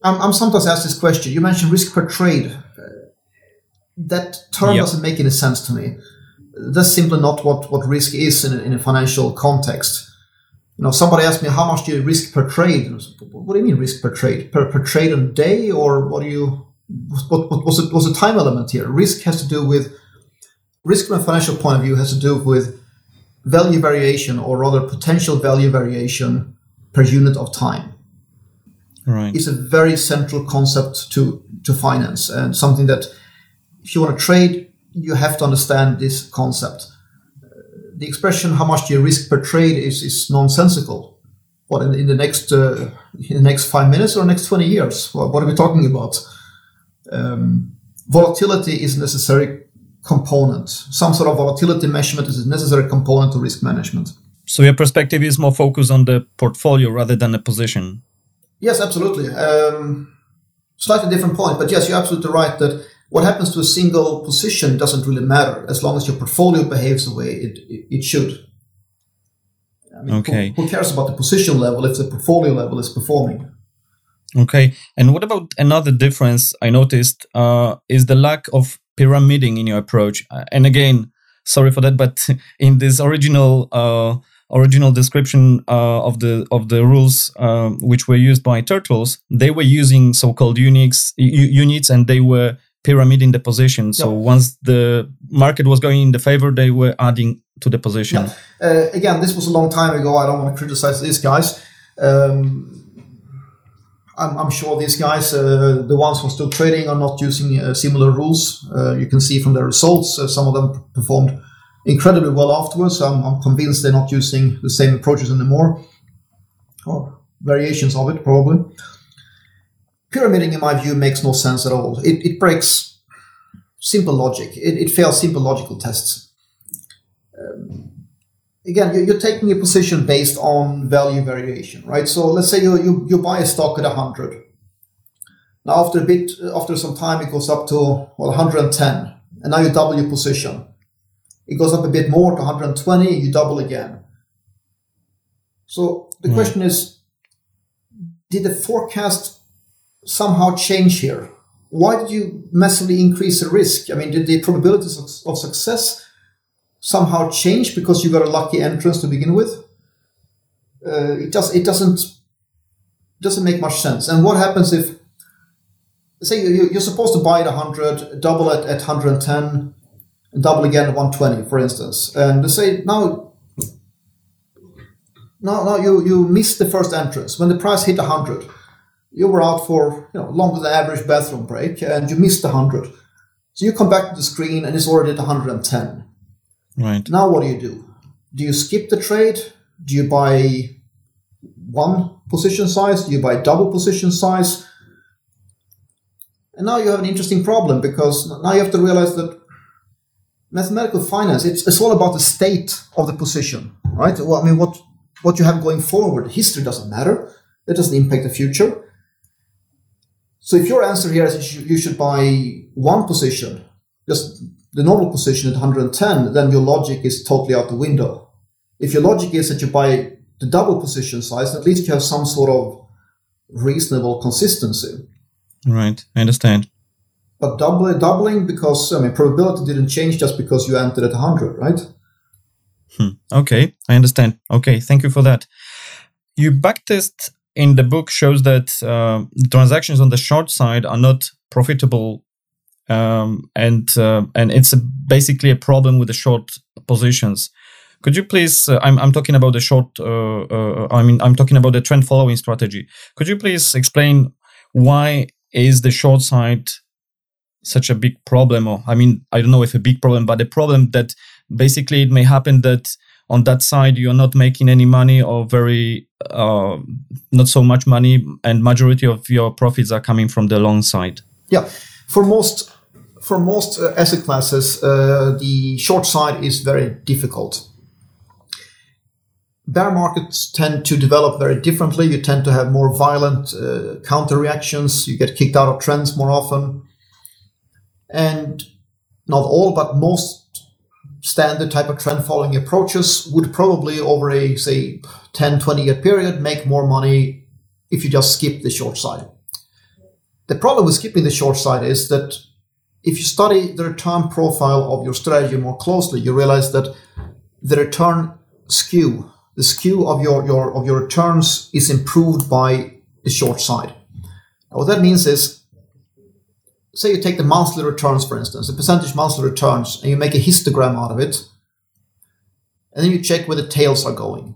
I'm, I'm sometimes asked this question. You mentioned risk per trade. That term yep. doesn't make any sense to me. that's simply not what, what risk is in a, in a financial context. You know, somebody asked me, how much do you risk per trade? And I said, what do you mean risk per trade? Per, per trade and day, or what do you, what, what was it, was the time element here? Risk has to do with, risk from a financial point of view has to do with value variation, or rather potential value variation per unit of time. Right. It's a very central concept to, to finance, and something that if you want to trade, you have to understand this concept. The expression "how much do you risk per trade" is, is nonsensical. What in, in the next uh, in the next five minutes or next twenty years? Well, what are we talking about? Um, volatility is a necessary component. Some sort of volatility measurement is a necessary component to risk management. So your perspective is more focused on the portfolio rather than the position. Yes, absolutely. Um, slightly different point, but yes, you're absolutely right that what happens to a single position doesn't really matter as long as your portfolio behaves the way it, it, it should. I mean, okay. Who, who cares about the position level if the portfolio level is performing? Okay. And what about another difference I noticed uh, is the lack of pyramiding in your approach. And again, sorry for that, but in this original uh, original description uh, of the of the rules uh, which were used by Turtles, they were using so-called units, u- units and they were pyramiding the position. So yep. Once the market was going in the favor, they were adding to the position. Yep. Uh, again, this was a long time ago. I don't want to criticize these guys. Um, I'm, I'm sure these guys, uh, the ones who are still trading, are not using uh, similar rules. Uh, you can see from their results, uh, some of them performed incredibly well afterwards. So I'm, I'm convinced they're not using the same approaches anymore, or variations of it, probably. Pyramiding, in my view, makes no sense at all. It, it breaks simple logic. It, it fails simple logical tests. Um, again, you're taking a position based on value variation, right? So let's say you you, you buy a stock at one hundred. Now, after a bit, after some time, it goes up to well, one hundred ten, and now you double your position. It goes up a bit more to one hundred twenty, you double again. So the mm. question is, did the forecast somehow change here? Why did you massively increase the risk? I mean, did the probabilities of, of success somehow change because you got a lucky entrance to begin with? Uh, it does. It doesn't doesn't make much sense. And what happens if, say, you, you're supposed to buy at one hundred, double it at one hundred ten, and double again at one hundred twenty, for instance, and say now, now, now you you missed the first entrance when the price hit one hundred. You were out for you know longer than average bathroom break, and you missed one hundred. So you come back to the screen, and it's already at one hundred ten. Right. Now what do you do? Do you skip the trade? Do you buy one position size? Do you buy double position size? And now you have an interesting problem, because now you have to realize that mathematical finance, it's, it's all about the state of the position, right? Well, I mean, what, what you have going forward, history doesn't matter. It doesn't impact the future. So if your answer here is you should buy one position, just the normal position at one hundred ten, then your logic is totally out the window. If your logic is that you buy the double position size, at least you have some sort of reasonable consistency. Right, I understand. But doubling, doubling because, I mean, probability didn't change just because you entered at one hundred, right? Hmm. Okay, I understand. Okay, thank you for that. You backtest in the book shows that uh, transactions on the short side are not profitable, um, and uh, and it's a, basically a problem with the short positions. Could you please? Uh, I'm I'm talking about the short. Uh, uh, I mean, I'm talking about the trend following strategy. Could you please explain why is the short side such a big problem? Or I mean, I don't know if a big problem, but a problem that basically it may happen that on that side, you're not making any money or very uh, not so much money, and majority of your profits are coming from the long side. Yeah, for most for most uh, asset classes, uh, the short side is very difficult. Bear markets tend to develop very differently. You tend to have more violent uh, counter reactions. You get kicked out of trends more often, and not all, but most standard type of trend following approaches would probably over a, say, ten, twenty year period make more money if you just skip the short side. The problem with skipping the short side is that If you study the return profile of your strategy more closely, you realize that the return skew, the skew of your, your, of your returns is improved by the short side. Now, what that means is, say you take the monthly returns, for instance, the percentage monthly returns, and you make a histogram out of it, and then you check where the tails are going.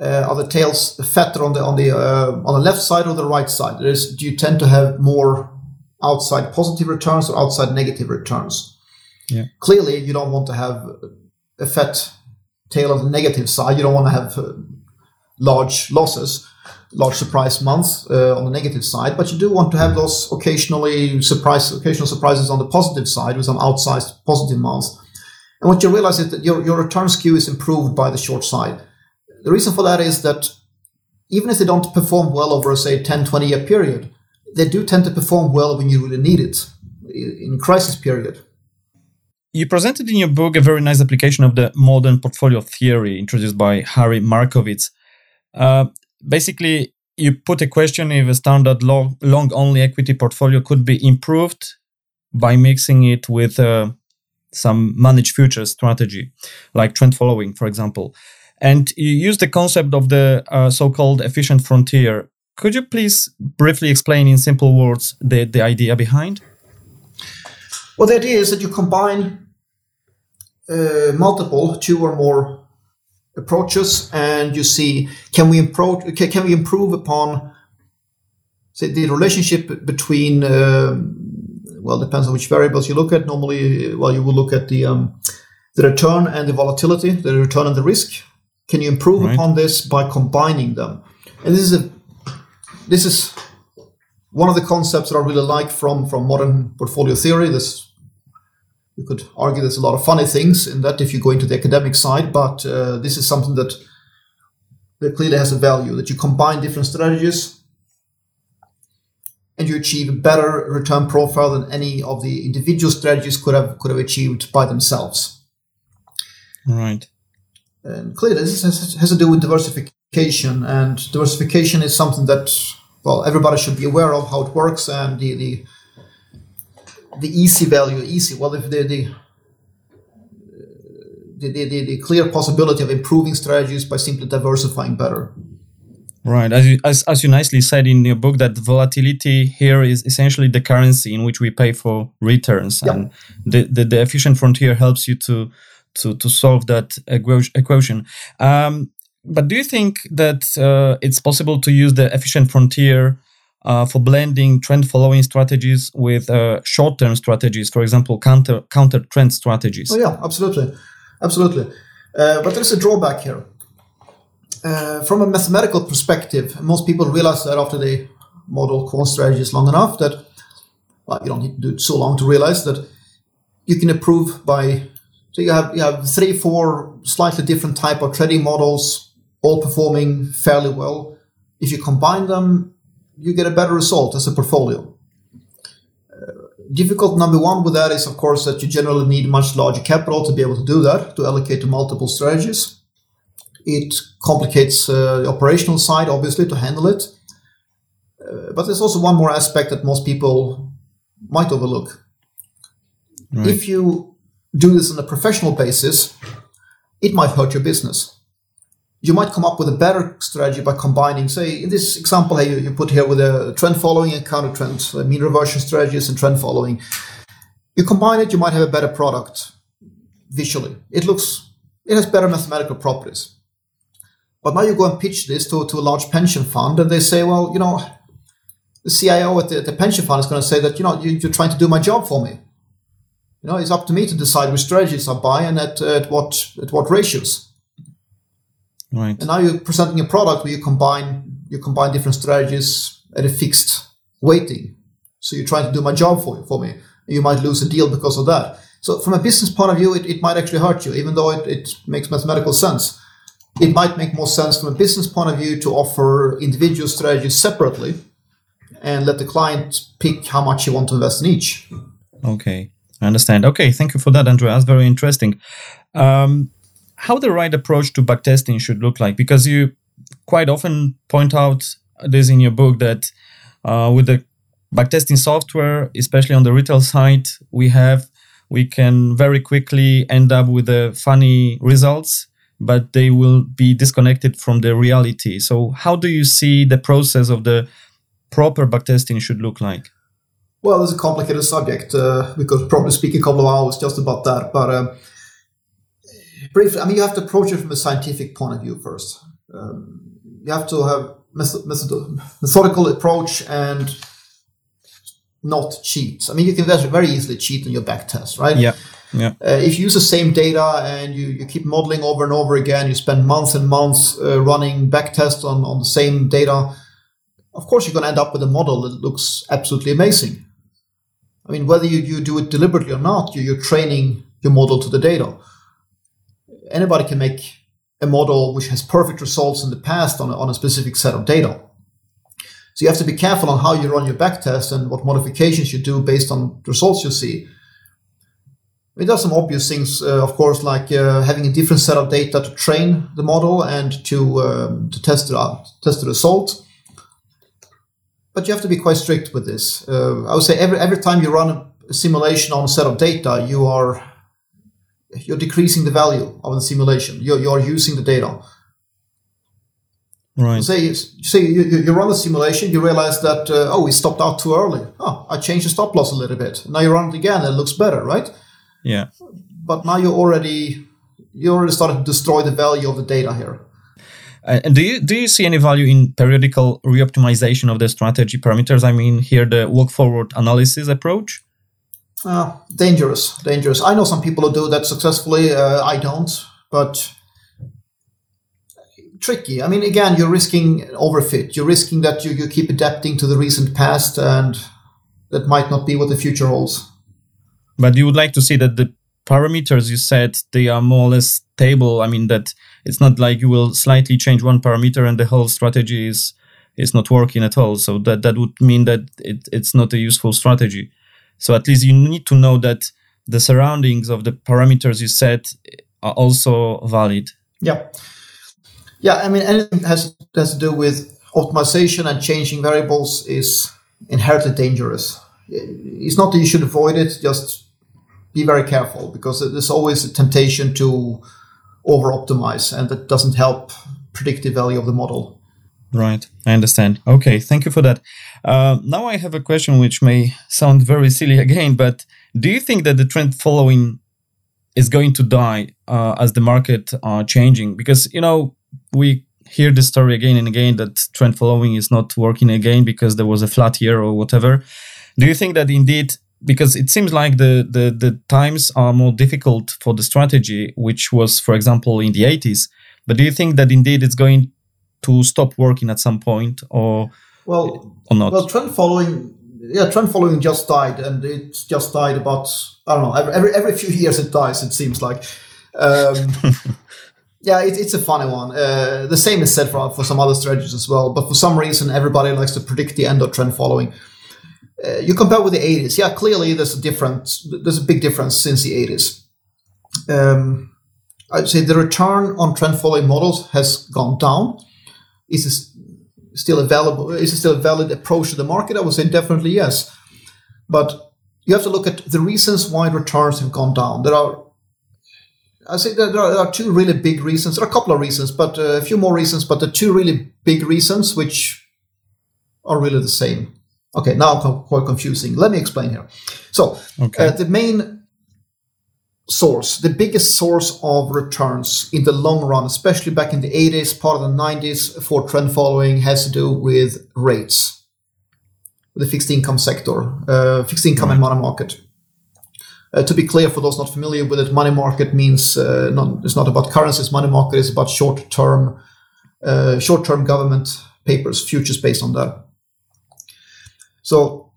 Uh, are the tails fatter on the on the uh, on the left side or the right side? That is, do you tend to have more outside positive returns or outside negative returns? Yeah. Clearly, you don't want to have a fat tail on the negative side. You don't want to have uh, large losses, large surprise months uh, on the negative side. But you do want to have those occasionally surprise, occasional surprises on the positive side with some outsized positive months. And what you realize is that your, your return skew is improved by the short side. The reason for that is that even if they don't perform well over, say, ten, twenty-year period, they do tend to perform well when you really need it, in crisis period. You presented in your book a very nice application of the modern portfolio theory introduced by Harry Markowitz. Uh, basically, you put a question if a standard long, long-only equity portfolio could be improved by mixing it with uh, some managed futures strategy, like trend following, for example. And you use the concept of the uh, so-called efficient frontier. Could you please briefly explain in simple words the, the idea behind? Well, the idea is that you combine uh, multiple, two or more approaches, and you see, can we improve, can we improve upon, say, the relationship between, uh, well, depends on which variables you look at. Normally, well, you will look at the um, the return and the volatility, the return and the risk. Can you improve right. upon this by combining them? And this is a This is one of the concepts that I really like from, from modern portfolio theory. This, you could argue there's a lot of funny things in that if you go into the academic side, but uh, this is something that, that clearly has a value, that you combine different strategies and you achieve a better return profile than any of the individual strategies could have could have achieved by themselves. Right. And clearly, this has, has to do with diversification, and diversification is something that, well, everybody should be aware of how it works, and the the, the easy value, easy, well, if the the, the the the clear possibility of improving strategies by simply diversifying better. Right, as you, as, as you nicely said in your book, that volatility here is essentially the currency in which we pay for returns, yep. and the, the the efficient frontier helps you to. to to solve that equation. Um, but do you think that uh, it's possible to use the efficient frontier uh, for blending trend-following strategies with uh, short-term strategies, for example, counter, counter-trend strategies? Oh, yeah, absolutely. Absolutely. Uh, but there's a drawback here. Uh, from a mathematical perspective, most people realize that after they model core strategies long enough that, well, you don't need to do it so long to realize that you can improve by... So you have you have three, four slightly different type of trading models, all performing fairly well. If you combine them, you get a better result as a portfolio. Uh, difficult number one with that is, of course, that you generally need much larger capital to be able to do that, to allocate to multiple strategies. It complicates uh, the operational side, obviously, to handle it. Uh, but there's also one more aspect that most people might overlook. Right. If you... do this on a professional basis, it might hurt your business. You might come up with a better strategy by combining, say, in this example here you put here with a trend following and counter trend, mean reversion strategies and trend following. You combine it, you might have a better product visually. It looks, it has better mathematical properties. But now you go and pitch this to, to a large pension fund and they say, well, you know, the C I O at the, the pension fund is going to say that, you know, you, you're trying to do my job for me. You know, it's up to me to decide which strategies I buy and at, uh, at what at what ratios. Right. And now you're presenting a product where you combine you combine different strategies at a fixed weighting. So you're trying to do my job for for me. You might lose a deal because of that. So from a business point of view, it, it might actually hurt you, even though it, it makes mathematical sense. It might make more sense from a business point of view to offer individual strategies separately and let the client pick how much you want to invest in each. Okay. I understand. Okay, thank you for that, Andreas. Very interesting. Um, how the right approach to backtesting should look like? Because you quite often point out this in your book that uh, with the backtesting software, especially on the retail side, we have, we can very quickly end up with the funny results, but they will be disconnected from the reality. So how do you see the process of the proper backtesting should look like? Well, it's a complicated subject. Uh, we could probably speak a couple of hours just about that. But uh, briefly, I mean, you have to approach it from a scientific point of view first. Um, you have to have method- method- methodical approach and not cheat. I mean, you can very easily cheat on your back test, right? Yeah. Yeah. Uh, if you use the same data and you, you keep modeling over and over again, you spend months and months uh, running back tests on, on the same data, of course you're going to end up with a model that looks absolutely amazing. I mean, whether you, you do it deliberately or not, you, you're training your model to the data. Anybody can make a model which has perfect results in the past on a, on a specific set of data. So you have to be careful on how you run your backtest and what modifications you do based on the results you see. I mean, there are some obvious things, uh, of course, like uh, having a different set of data to train the model and to um, to test it out, test the result. But you have to be quite strict with this. Uh, I would say every every time you run a simulation on a set of data, you are you're decreasing the value of the simulation. You're you're using the data. Right. So say, say you, you run a simulation, you realize that, uh, oh, we stopped out too early. Oh, I changed the stop loss a little bit. Now you run it again, and it looks better, right? Yeah. But now you already you already started to destroy the value of the data here. Uh, and do you do you see any value in periodical reoptimization of the strategy parameters? I mean, here the walk-forward analysis approach? Uh, dangerous, dangerous. I know some people who do that successfully. Uh, I don't, but... tricky. I mean, again, you're risking overfit. You're risking that you, you keep adapting to the recent past, and that might not be what the future holds. But you would like to see that the parameters you said, they are more or less stable. I mean, that it's not like you will slightly change one parameter and the whole strategy is, is not working at all. So that, that would mean that it, it's not a useful strategy. So at least you need to know that the surroundings of the parameters you set are also valid. Yeah. Yeah, I mean, anything that has, has to do with optimization and changing variables is inherently dangerous. It's not that you should avoid it, just be very careful, because there's always a temptation to over-optimize, and that doesn't help predict the value of the model. Right, I understand. Okay, thank you for that. Uh, now I have a question which may sound very silly again, but do you think that the trend following is going to die uh, as the market are changing? Because, you know, we hear this story again and again that trend following is not working again because there was a flat year or whatever. Do you think that indeed, because it seems like the, the, the times are more difficult for the strategy, which was, for example, in the eighties, but do you think that indeed it's going to stop working at some point or, well, or not? Well, trend following, yeah, trend following just died, and it's just died about, I don't know, every every, every few years it dies, it seems like. Um Yeah, it, it's a funny one. Uh, the same is said for, for some other strategies as well, but for some reason, everybody likes to predict the end of trend following. Uh, you compare with the eighties. Yeah, clearly there's a difference. There's a big difference since the eighties. Um, I'd say the return on trend following models has gone down. Is it still a valuable, is it still a valid approach to the market? I would say definitely yes. But you have to look at the reasons why returns have gone down. There are I say there are, there are two really big reasons. There are a couple of reasons, but uh, a few more reasons. But the two really big reasons, which are really the same. Okay, now I'm quite confusing. Let me explain here. So okay. uh, the main source, the biggest source of returns in the long run, especially back in the eighties, part of the nineties for trend following, has to do with rates, the fixed income sector, uh, fixed income right. and money market. Uh, to be clear, for those not familiar with it, money market means uh, not, it's not about currencies. Money market is about short-term, uh, short-term government papers, futures based on that. So,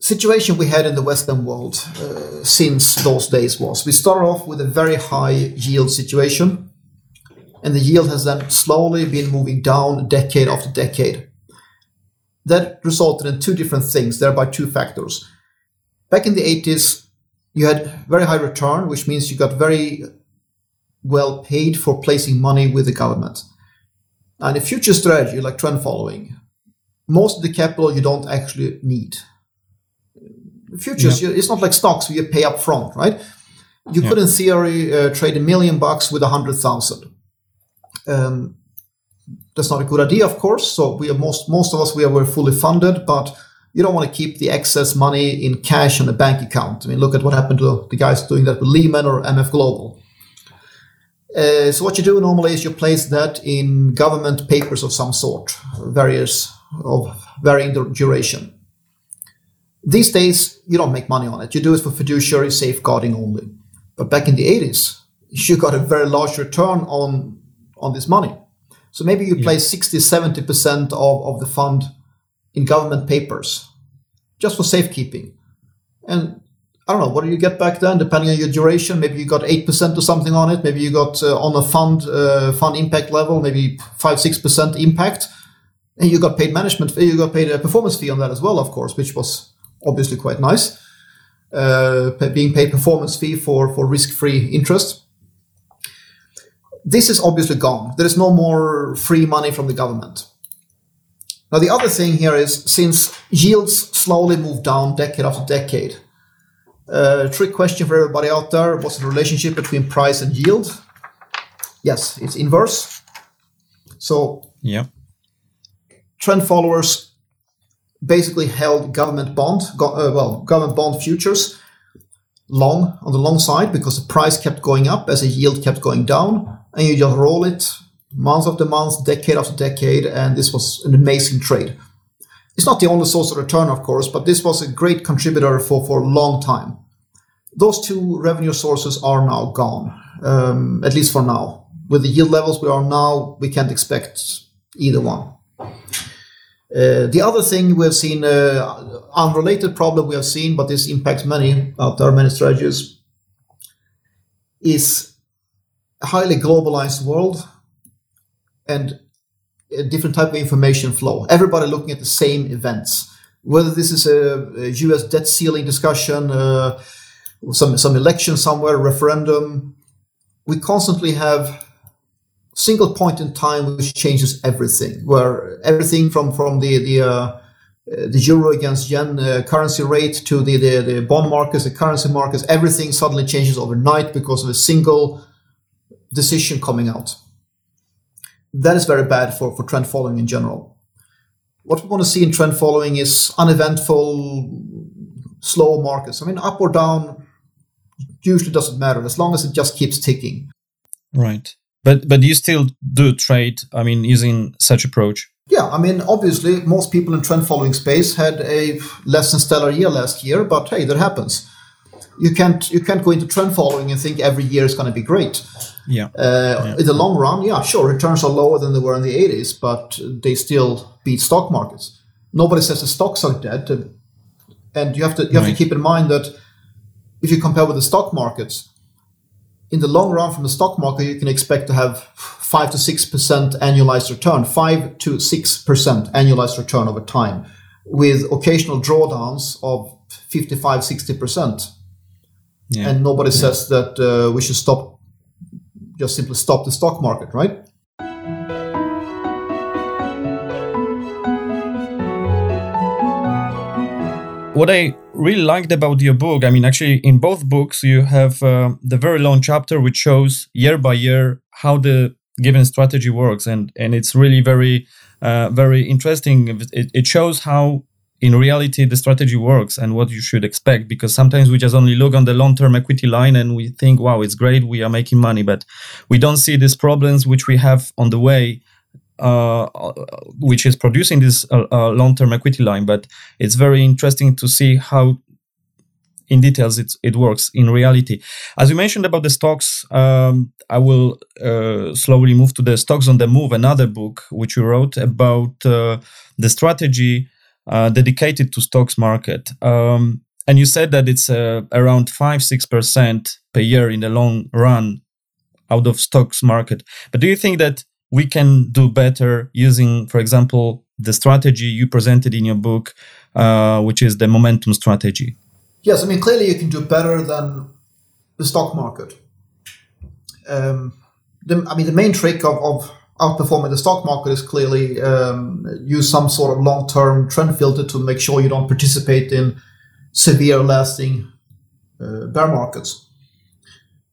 situation we had in the Western world uh, since those days was we started off with a very high yield situation, and the yield has then slowly been moving down decade after decade. That resulted in two different things, thereby two factors. Back in the eighties, you had very high return, which means you got very well paid for placing money with the government. And a future strategy like trend following most of the capital you don't actually need. Futures, yeah. It's not like stocks where you pay up front, right? You yeah. could, in theory, uh, trade a million bucks with a hundred thousand. Um, that's not a good idea, of course. So we are most most of us we are we're fully funded, but you don't want to keep the excess money in cash on a bank account. I mean, look at what happened to the guys doing that with Lehman or M F Global. Uh, so what you do normally is you place that in government papers of some sort, various of varying duration. These days, you don't make money on it. You do it for fiduciary safeguarding only. But back in the eighties, you got a very large return on on this money. So maybe you yeah. place sixty, seventy percent of, of the fund in government papers, just for safekeeping. And I don't know, what do you get back then, depending on your duration? Maybe you got eight percent or something on it. Maybe you got uh, on a fund uh, fund impact level, maybe five, six percent impact. And you got paid management fee, you got paid a performance fee on that as well, of course, which was obviously quite nice, uh, being paid performance fee for, for risk-free interest. This is obviously gone. There is no more free money from the government. Now, the other thing here is, since yields slowly move down decade after decade, uh, trick question for everybody out there, what's the relationship between price and yield? Yes, it's inverse. So yeah. trend followers basically held government bond, go, uh, well, government bond futures long on the long side because the price kept going up as the yield kept going down, and you just roll it month after month, decade after decade, and this was an amazing trade. It's not the only source of return, of course, but this was a great contributor for, for a long time. Those two revenue sources are now gone, um, at least for now. With the yield levels we are now, we can't expect either one. Uh, the other thing we've seen, uh, unrelated problem we have seen, but this impacts many out there, many strategies, is a highly globalized world and a different type of information flow. Everybody looking at the same events, whether this is a, a U S debt ceiling discussion, uh, some some election somewhere, referendum. We constantly have single point in time which changes everything, where everything from from the the uh, the euro against yen uh, currency rate to the, the the bond markets, the currency markets, everything suddenly changes overnight because of a single decision coming out. That is very bad for, for trend following in general. What we want to see in trend following is uneventful, slow markets. I mean, up or down usually doesn't matter as long as it just keeps ticking. Right. But but you still do trade, I mean, using such approach? Yeah, I mean, obviously, most people in trend following space had a less than stellar year last year, but hey, that happens. You can't you can't go into trend following and think every year is going to be great. Yeah. Uh, yeah. In the long run, yeah, sure, returns are lower than they were in the eighties, but they still beat stock markets. Nobody says the stocks are dead, and you have to you have right. to keep in mind that if you compare with the stock markets, in the long run from the stock market, you can expect to have five to six percent annualized return, five to six percent annualized return over time, with occasional drawdowns of fifty-five, sixty percent. Yeah. And nobody yeah. says that uh, we should stop, just simply stop the stock market, right? What I really liked about your book, I mean, actually, in both books, you have uh, the very long chapter which shows year by year how the given strategy works. And, and it's really very, uh, very interesting. It, it shows how in reality, the strategy works and what you should expect, because sometimes we just only look on the long-term equity line and we think, wow, it's great, we are making money, but we don't see these problems which we have on the way, uh, which is producing this uh, uh, long-term equity line. But it's very interesting to see how in details it, it works in reality. As you mentioned about the stocks, um, I will uh, slowly move to the Stocks on the Move, another book which you wrote about uh, the strategy Uh, dedicated to stocks market. Um, and you said that it's uh, around five to six percent per year in the long run out of stocks market. But do you think that we can do better using, for example, the strategy you presented in your book, uh, which is the momentum strategy? Yes, I mean, clearly you can do better than the stock market. Um, the, I mean, the main trick of, of outperforming the stock market is clearly um, use some sort of long-term trend filter to make sure you don't participate in severe lasting uh, bear markets.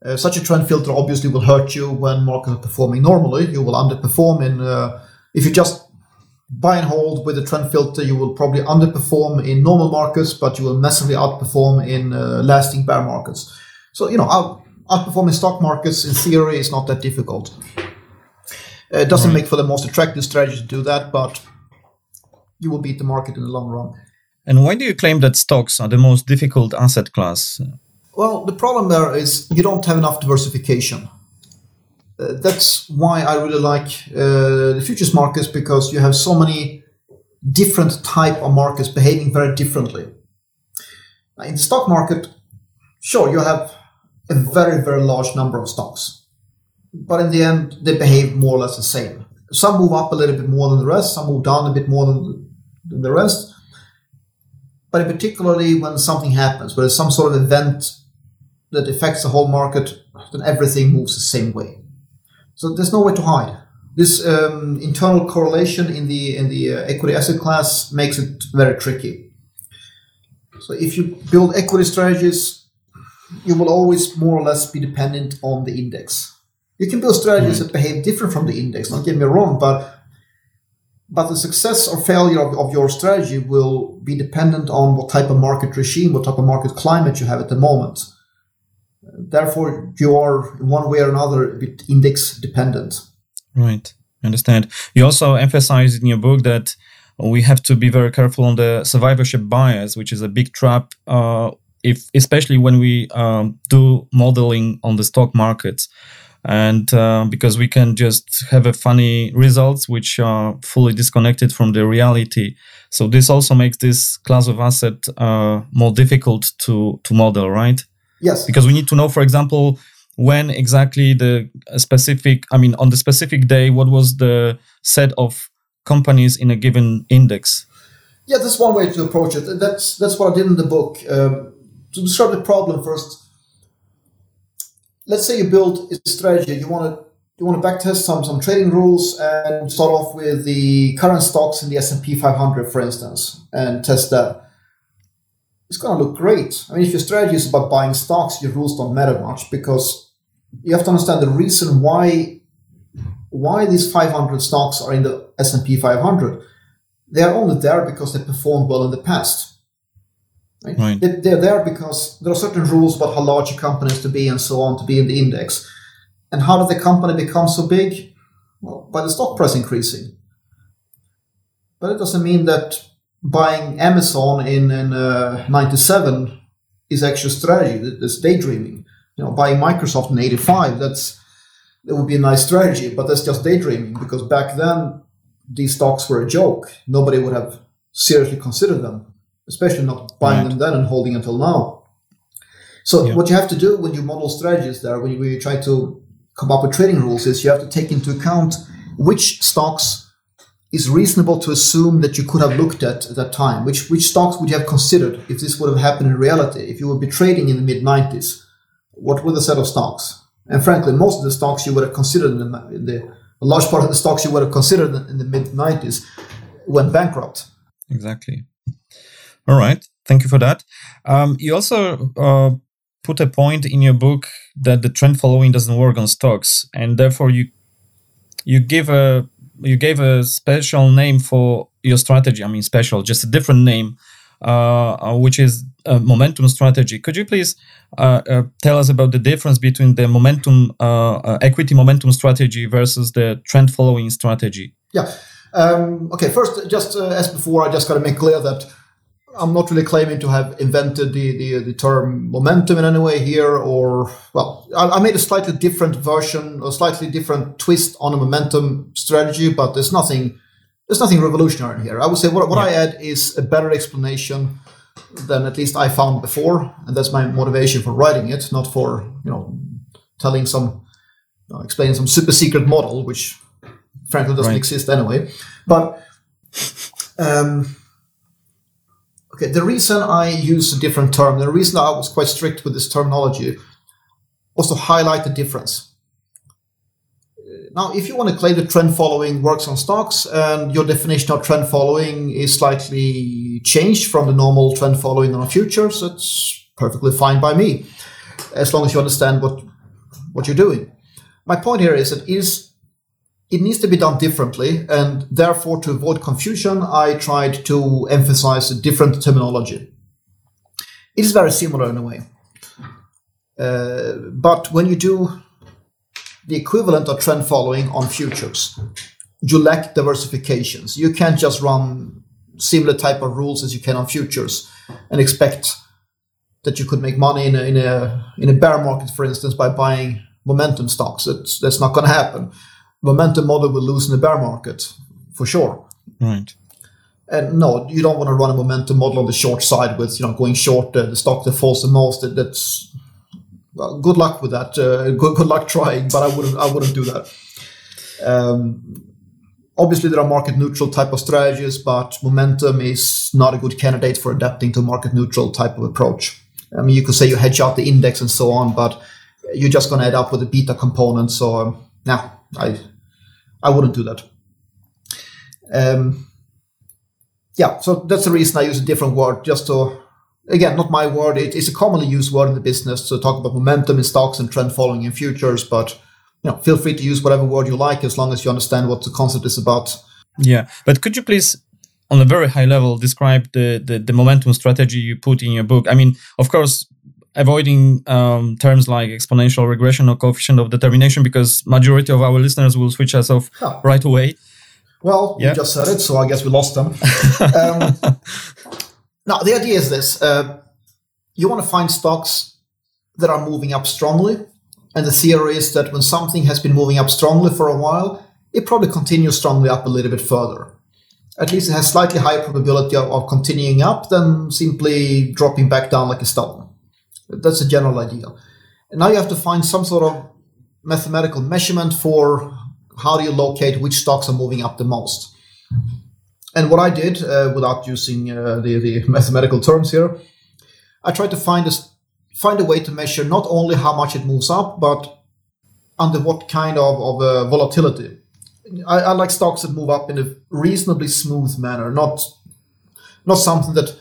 Uh, such a trend filter obviously will hurt you when markets are performing normally. You will underperform in uh, if you just buy and hold with a trend filter, you will probably underperform in normal markets, but you will massively outperform in uh, lasting bear markets. So, you know, out, outperforming stock markets in theory is not that difficult. It doesn't make for the most attractive strategy to do that, but you will beat the market in the long run. And why do you claim that stocks are the most difficult asset class? Well, the problem there is you don't have enough diversification. Uh, that's why I really like uh, the futures markets, because you have so many different type of markets behaving very differently. Now, in the stock market, sure, you have a very, very large number of stocks. But in the end, they behave more or less the same. Some move up a little bit more than the rest, some move down a bit more than the rest. But particularly when something happens, where there's some sort of event that affects the whole market, then everything moves the same way. So there's no way to hide. This um, internal correlation in the in the uh, equity asset class makes it very tricky. So if you build equity strategies, you will always more or less be dependent on the index. You can build strategies that behave different from the index, don't get me wrong, but but the success or failure of, of your strategy will be dependent on what type of market regime, what type of market climate you have at the moment. Therefore, you are, in one way or another, a bit index dependent. Right, I understand. You also emphasize in your book that we have to be very careful on the survivorship bias, which is a big trap, uh, if especially when we um, do modeling on the stock markets. And uh, because we can just have a funny results which are fully disconnected from the reality. So this also makes this class of asset uh, more difficult to, to model, right? Yes. Because we need to know, for example, when exactly the specific, I mean, on the specific day, what was the set of companies in a given index? Yeah, that's one way to approach it. That's that's what I did in the book. Um, to describe the problem first, let's say you build a strategy. You want to you want to backtest some some trading rules and start off with the current stocks in the S and P five hundred, for instance, and test that. It's going to look great. I mean, if your strategy is about buying stocks, your rules don't matter much, because you have to understand the reason why why these five hundred stocks are in the S and P five hundred. They are only there because they performed well in the past. Right? Right. They, they're there because there are certain rules about how large a company is to be and so on to be in the index. And how did the company become so big? Well, by the stock price increasing. But it doesn't mean that buying Amazon in in uh, ninety-seven is actual strategy. That's daydreaming. You know, buying Microsoft in eighty-five, that's that would be a nice strategy, but that's just daydreaming, because back then these stocks were a joke. Nobody would have seriously considered them, especially not buying right. them then and holding until now. So yeah. What you have to do when you model strategies there, when you, when you try to come up with trading rules, is you have to take into account which stocks is reasonable to assume that you could have looked at at that time. Which which stocks would you have considered if this would have happened in reality? If you would be trading in the mid-nineties, what were the set of stocks? And frankly, most of the stocks you would have considered, in the, in the a large part of the stocks you would have considered in the mid-nineties went bankrupt. Exactly. All right. Thank you for that. Um, you also uh, put a point in your book that the trend following doesn't work on stocks, and therefore you you give a You gave a special name for your strategy. I mean, special, just a different name, uh, which is a momentum strategy. Could you please uh, uh, tell us about the difference between the momentum, uh, uh, equity momentum strategy versus the trend following strategy? Yeah. Um, okay. First, just uh, as before, I just got to make clear that I'm not really claiming to have invented the, the, the term momentum in any way here, or, well, I, I made a slightly different version, a slightly different twist on a momentum strategy, but there's nothing there's nothing revolutionary here. I would say what, what yeah. I add is a better explanation than at least I found before, and that's my motivation for writing it, not for, you know, telling some, you know, explaining some super secret model, which frankly doesn't right. exist anyway. But, um... Okay, the reason I used a different term, the reason I was quite strict with this terminology, was to highlight the difference. Now, if you want to claim that trend following works on stocks and your definition of trend following is slightly changed from the normal trend following on futures, that's perfectly fine by me, as long as you understand what what you're doing. My point here is that it, is, it needs to be done differently, and therefore, to avoid confusion, I tried to emphasize a different terminology. It is very similar in a way. Uh, but when you do the equivalent of trend following on futures, you lack diversifications. You can't just run similar type of rules as you can on futures and expect that you could make money in a, in a, in a bear market, for instance, by buying momentum stocks. That's, that's not going to happen. Momentum model will lose in the bear market, for sure. Right. And no, you don't want to run a momentum model on the short side with, you know, going short uh, the stock that falls the most. That, that's... Well, good luck with that. Uh, good, good luck trying, but I wouldn't. I wouldn't do that. Um, obviously, there are market-neutral type of strategies, but momentum is not a good candidate for adapting to a market-neutral type of approach. I mean, you could say you hedge out the index and so on, but you're just going to end up with a beta component. So, um, no, I, I wouldn't do that. Um, yeah. So that's the reason I use a different word, just to. Again, not my word. It is a commonly used word in the business to talk about momentum in stocks and trend following in futures. But you know, feel free to use whatever word you like as long as you understand what the concept is about. Yeah, but could you please, on a very high level, describe the the, the momentum strategy you put in your book? I mean, of course, avoiding um, terms like exponential regression or coefficient of determination, because majority of our listeners will switch us off yeah. right away. Well, yeah. you just said it, so I guess we lost them. Um, Now, the idea is this. Uh, you want to find stocks that are moving up strongly. And the theory is that when something has been moving up strongly for a while, it probably continues strongly up a little bit further. At least it has slightly higher probability of, of continuing up than simply dropping back down like a stone. That's the general idea. And now you have to find some sort of mathematical measurement for how do you locate which stocks are moving up the most. And what I did, uh, without using uh, the, the mathematical terms here, I tried to find a, find a way to measure not only how much it moves up, but under what kind of, of uh, volatility. I, I like stocks that move up in a reasonably smooth manner, not not something that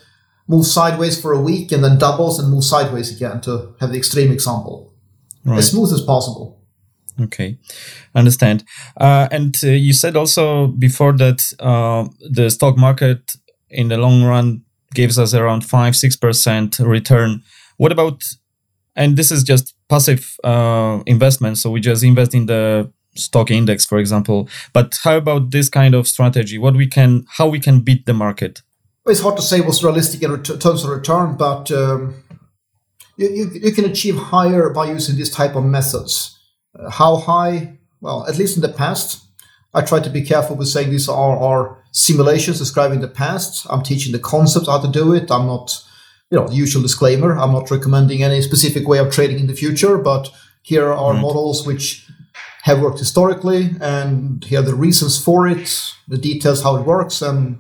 moves sideways for a week and then doubles and moves sideways again, to have the extreme example. Right. As smooth as possible. Okay, understand. Uh, and uh, you said also before that uh, the stock market in the long run gives us around five to six percent return. What about, and this is just passive uh, investment, so we just invest in the stock index, for example. But how about this kind of strategy? What we can, how we can beat the market? It's hard to say what's realistic in ret- terms of return, but um, you, you, you can achieve higher by using this type of methods. How high? Well, at least in the past, I try to be careful with saying these are our simulations describing the past. I'm teaching the concept how to do it. I'm not, you know, the usual disclaimer. I'm not recommending any specific way of trading in the future, but here are right. models which have worked historically, and here are the reasons for it, the details, how it works, and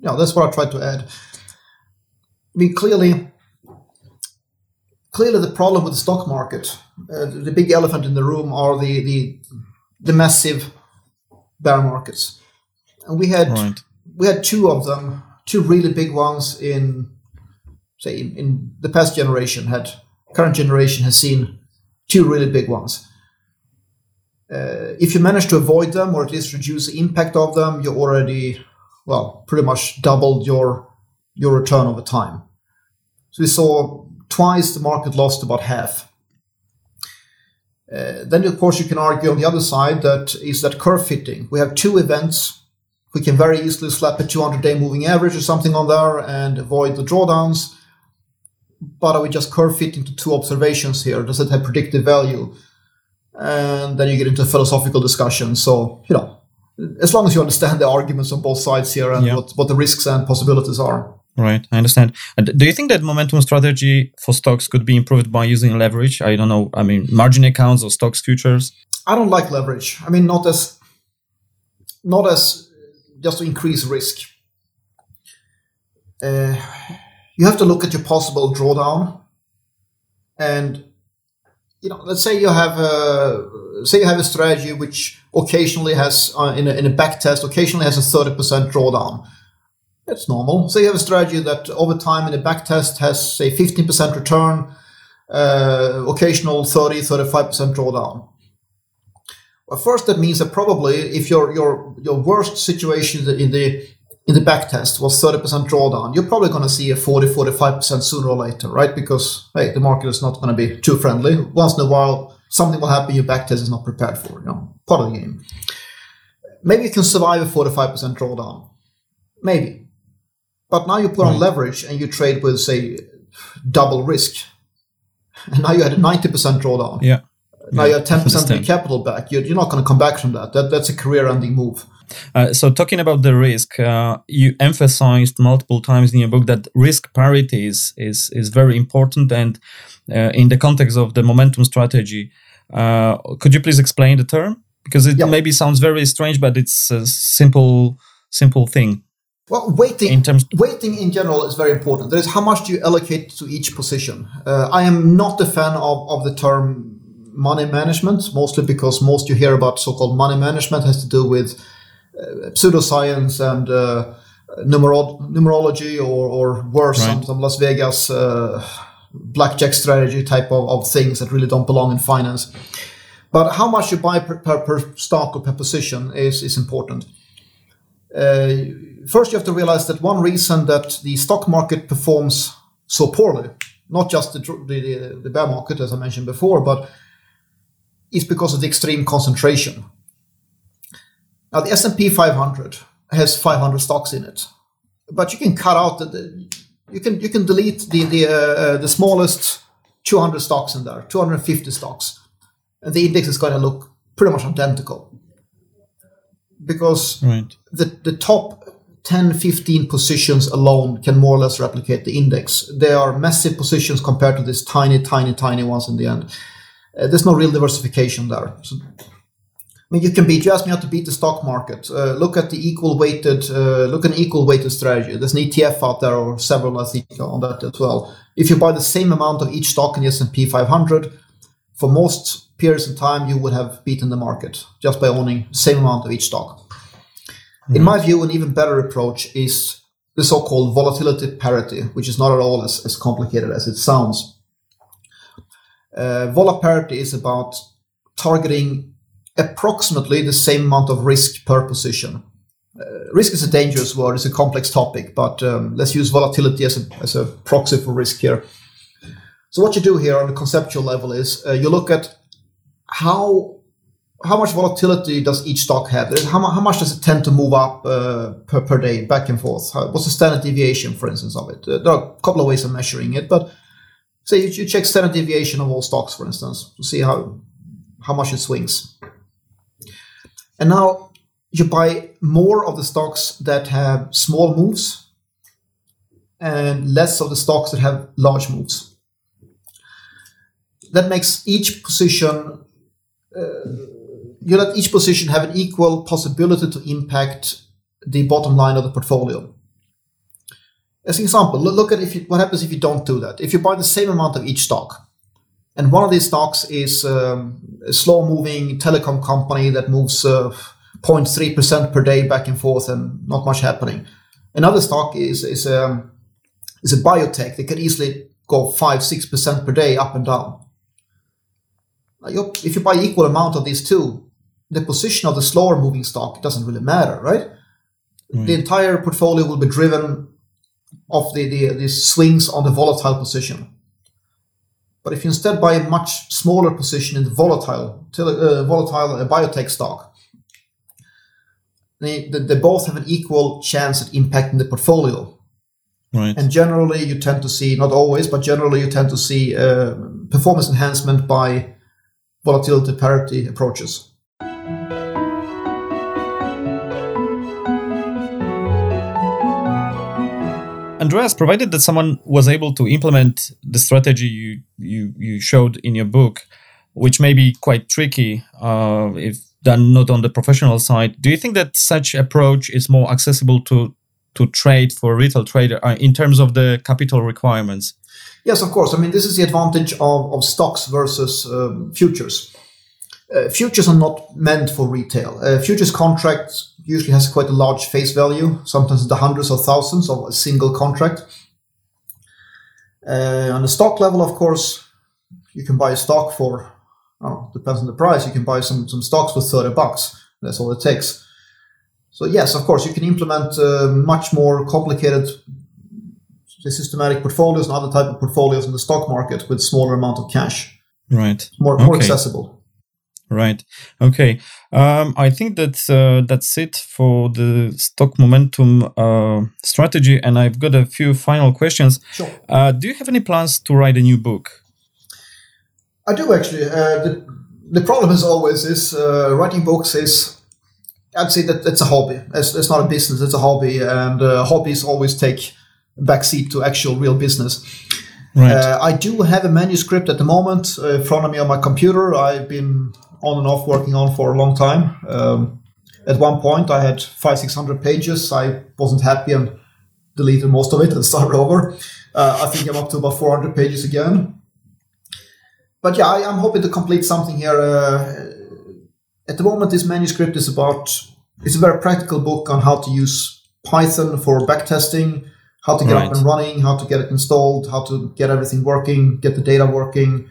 you know, that's what I try to add. I mean, clearly, Clearly, the problem with the stock market, uh, the big elephant in the room, are the the, the massive bear markets, and we had right. we had two of them, two really big ones in say in, in the past generation. Had current generation has seen two really big ones. Uh, if you manage to avoid them or at least reduce the impact of them, you already well pretty much doubled your your return over time. So we saw. Twice the market lost about half. Uh, then, of course, you can argue on the other side that is that curve fitting. We have two events. We can very easily slap a two hundred day moving average or something on there and avoid the drawdowns. But are we just curve fitting to two observations here? Does it have predictive value? And then you get into a philosophical discussion. So, you know, as long as you understand the arguments on both sides here and yeah. what, what the risks and possibilities are. Right, I understand. Do you think that momentum strategy for stocks could be improved by using leverage? I don't know. I mean, margin accounts or stocks futures? I don't like leverage. I mean, not as, not as just to increase risk. Uh, you have to look at your possible drawdown and you know, let's say you have a say you have a strategy which occasionally has uh, in a, in a back test occasionally has a thirty percent drawdown. That's normal. Say you have a strategy that over time in a back test has say fifteen percent return, uh, occasional thirty, thirty-five percent drawdown. Well, first that means that probably if your your your worst situation in the in the back test was thirty percent drawdown, you're probably going to see a forty, forty-five percent sooner or later, right? Because hey, the market is not going to be too friendly. Once in a while, something will happen your back test is not prepared for. You know, part of the game. Maybe you can survive a forty-five percent drawdown, maybe. But now you put on leverage and you trade with say double risk, and now you had a ninety percent drawdown. Yeah. Now yeah, you have ten percent of your capital back. You're, you're not going to come back from that. that. That's a career-ending move. Uh, so talking about the risk, uh, you emphasized multiple times in your book that risk parity is is, is very important. And uh, in the context of the momentum strategy, uh, could you please explain the term? Because it yeah. maybe sounds very strange, but it's a simple simple thing. Well, weighting in, terms- weighting in general is very important. That is, how much do you allocate to each position? Uh, I am not a fan of, of the term money management, mostly because most you hear about so-called money management has to do with uh, pseudoscience and uh, numero- numerology or, or worse, right. some, some Las Vegas uh, blackjack strategy type of, of things that really don't belong in finance. But how much you buy per, per, per stock or per position is, is important. Uh, first, you have to realize that one reason that the stock market performs so poorly, not just the, the, the bear market, as I mentioned before, but is because of the extreme concentration. Now, the S and P five hundred has five hundred stocks in it, but you can cut out the, the you can you can delete the the uh, the smallest two hundred stocks in there, two hundred fifty stocks, and the index is going to look pretty much identical because right. the the top ten, fifteen positions alone can more or less replicate the index. They are massive positions compared to these tiny, tiny, tiny ones in the end. Uh, there's no real diversification there. So, I mean, you can beat. You asked me how to beat the stock market. Uh, look at the equal weighted. Uh, look at an equal weighted strategy. There's an E T F out there, or several, I think, on that as well. If you buy the same amount of each stock in the S and P five hundred, for most periods of time, you would have beaten the market just by owning the same amount of each stock. Mm-hmm. In my view, an even better approach is the so-called volatility parity, which is not at all as, as complicated as it sounds. Uh, Vol parity is about targeting approximately the same amount of risk per position. Uh, risk is a dangerous word; it's a complex topic, but um, let's use volatility as a as a proxy for risk here. So, what you do here on a conceptual level is uh, you look at how how much volatility does each stock have? How, how much does it tend to move up uh, per per day, back and forth? How, what's the standard deviation, for instance, of it? Uh, there are a couple of ways of measuring it, but so you, you check standard deviation of all stocks, for instance, to see how how much it swings. And now you buy more of the stocks that have small moves and less of the stocks that have large moves. That makes each position, uh, you let each position have an equal possibility to impact the bottom line of the portfolio. As an example, look at if you, what happens if you don't do that. If you buy the same amount of each stock, and one of these stocks is um, a slow-moving telecom company that moves uh, zero point three percent per day back and forth and not much happening. Another stock is is, um, is a biotech that can easily go five, six percent per day up and down. Now, if you buy equal amount of these two, the position of the slower-moving stock doesn't really matter, right? Mm. The entire portfolio will be driven of the, the, the swings on the volatile position. But if you instead buy a much smaller position in the volatile uh, volatile uh, biotech stock, they, they both have an equal chance at impacting the portfolio. Right. And generally you tend to see, not always, but generally you tend to see uh, performance enhancement by volatility parity approaches. Andreas, provided that someone was able to implement the strategy you you, you showed in your book, which may be quite tricky uh, if done not on the professional side, do you think that such approach is more accessible to, to trade for a retail trader uh, in terms of the capital requirements? Yes, of course. I mean, this is the advantage of, of stocks versus um, futures. Uh, futures are not meant for retail. Uh, futures contracts usually has quite a large face value, sometimes the hundreds or thousands of a single contract. Uh, on the stock level, of course, you can buy a stock for, oh, depends on the price, you can buy some, some stocks for thirty bucks. That's all it takes. So yes, of course, you can implement uh, much more complicated systematic portfolios and other type of portfolios in the stock market with smaller amount of cash. Right. More, okay. more accessible. Right. Okay. Um, I think that uh, that's it for the stock momentum uh, strategy. And I've got a few final questions. Sure. Uh, do you have any plans to write a new book? I do actually. Uh, the, the problem is always is uh, writing books is, I'd say that it's a hobby. It's, it's not a business. It's a hobby. And uh, hobbies always take backseat to actual real business. Right. Uh, I do have a manuscript at the moment uh, in front of me on my computer. I've been on and off working on for a long time. Um, at one point, I had five, six hundred pages. I wasn't happy and deleted most of it and started over. Uh, I think I'm up to about four hundred pages again. But yeah, I, I'm hoping to complete something here. Uh, at the moment, this manuscript is about. It's a very practical book on how to use Python for backtesting. How to get right. up and running, how to get it installed, how to get everything working, get the data working,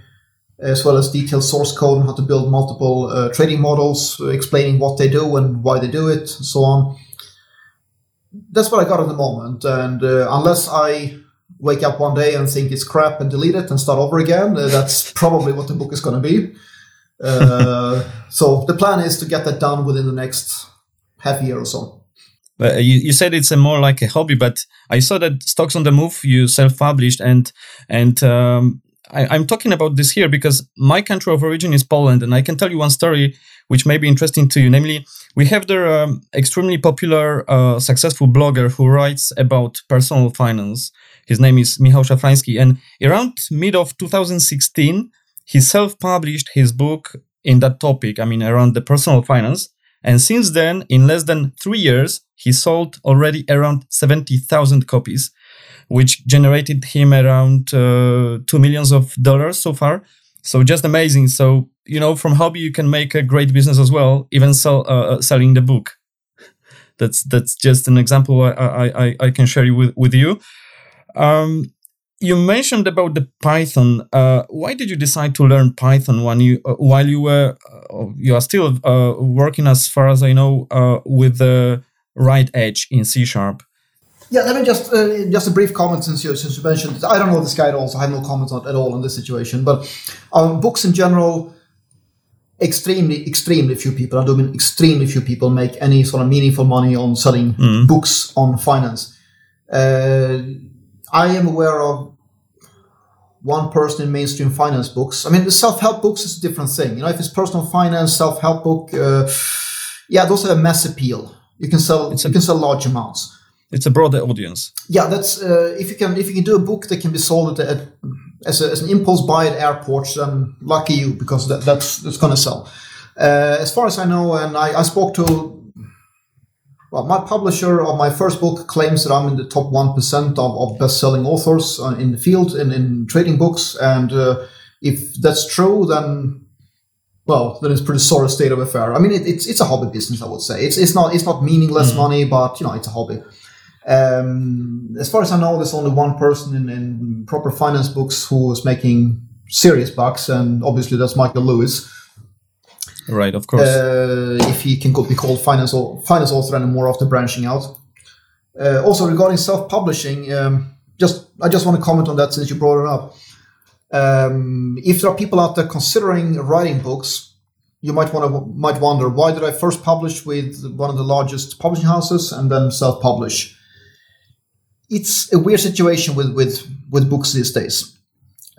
as well as detailed source code, how to build multiple uh, trading models, uh, explaining what they do and why they do it, and so on. That's what I got at the moment. And uh, unless I wake up one day and think it's crap and delete it and start over again, uh, that's probably what the book is going to be. Uh, so the plan is to get that done within the next half year or so. Uh, you, you said it's a more like a hobby, but I saw that Stocks on the Move you self-published, and and um, I, I'm talking about this here because my country of origin is Poland, and I can tell you one story which may be interesting to you. Namely, we have there an um, extremely popular, uh, successful blogger who writes about personal finance. His name is Michał Szafrański, and around mid of two thousand sixteen, he self-published his book in that topic. I mean, around the personal finance. And since then, in less than three years, he sold already around seventy thousand copies, which generated him around uh, two millions of dollars so far. So just amazing. So, you know, from hobby, you can make a great business as well, even sell, uh, selling the book. That's that's just an example I I, I can share with, with you. Um, you mentioned about the Python. Uh, why did you decide to learn Python when you, uh, while you were, uh, you are still uh, working, as far as I know, uh, with the right edge in C Sharp? Yeah, let me just uh, just a brief comment since you since you mentioned it. I don't know this guy at all, so I have no comments on, at all on this situation. But um, books in general, extremely extremely few people. I do mean extremely few people make any sort of meaningful money on selling mm-hmm. books on finance. Uh, I am aware of one person in mainstream finance books. I mean, the self-help books is a different thing. You know, if it's personal finance, self-help book, uh, yeah, those have a mass appeal. You can sell. It's a, you can sell large amounts. It's a broader audience. Yeah, that's uh, if you can if you can do a book that can be sold at, at, as, a, as an impulse buy at airports, then lucky you, because that, that's that's going to sell. Uh, as far as I know, and I, I spoke to. Well, my publisher of my first book claims that I'm in the top one percent of, of best-selling authors in the field, in, in trading books. And uh, if that's true, then, well, then it's a pretty sorry state of affair. I mean, it, it's it's a hobby business, I would say. It's it's not it's not meaningless mm-hmm. money, but, you know, it's a hobby. Um, as far as I know, there's only one person in, in proper finance books who is making serious bucks, and obviously that's Michael Lewis. Right, of course. Uh, if he can be called finance or, finance author anymore after branching out. Uh, also, regarding self-publishing, um, just I just want to comment on that since you brought it up. Um, if there are people out there considering writing books, you might want to might wonder, why did I first publish with one of the largest publishing houses and then self-publish? It's a weird situation with with, with books these days.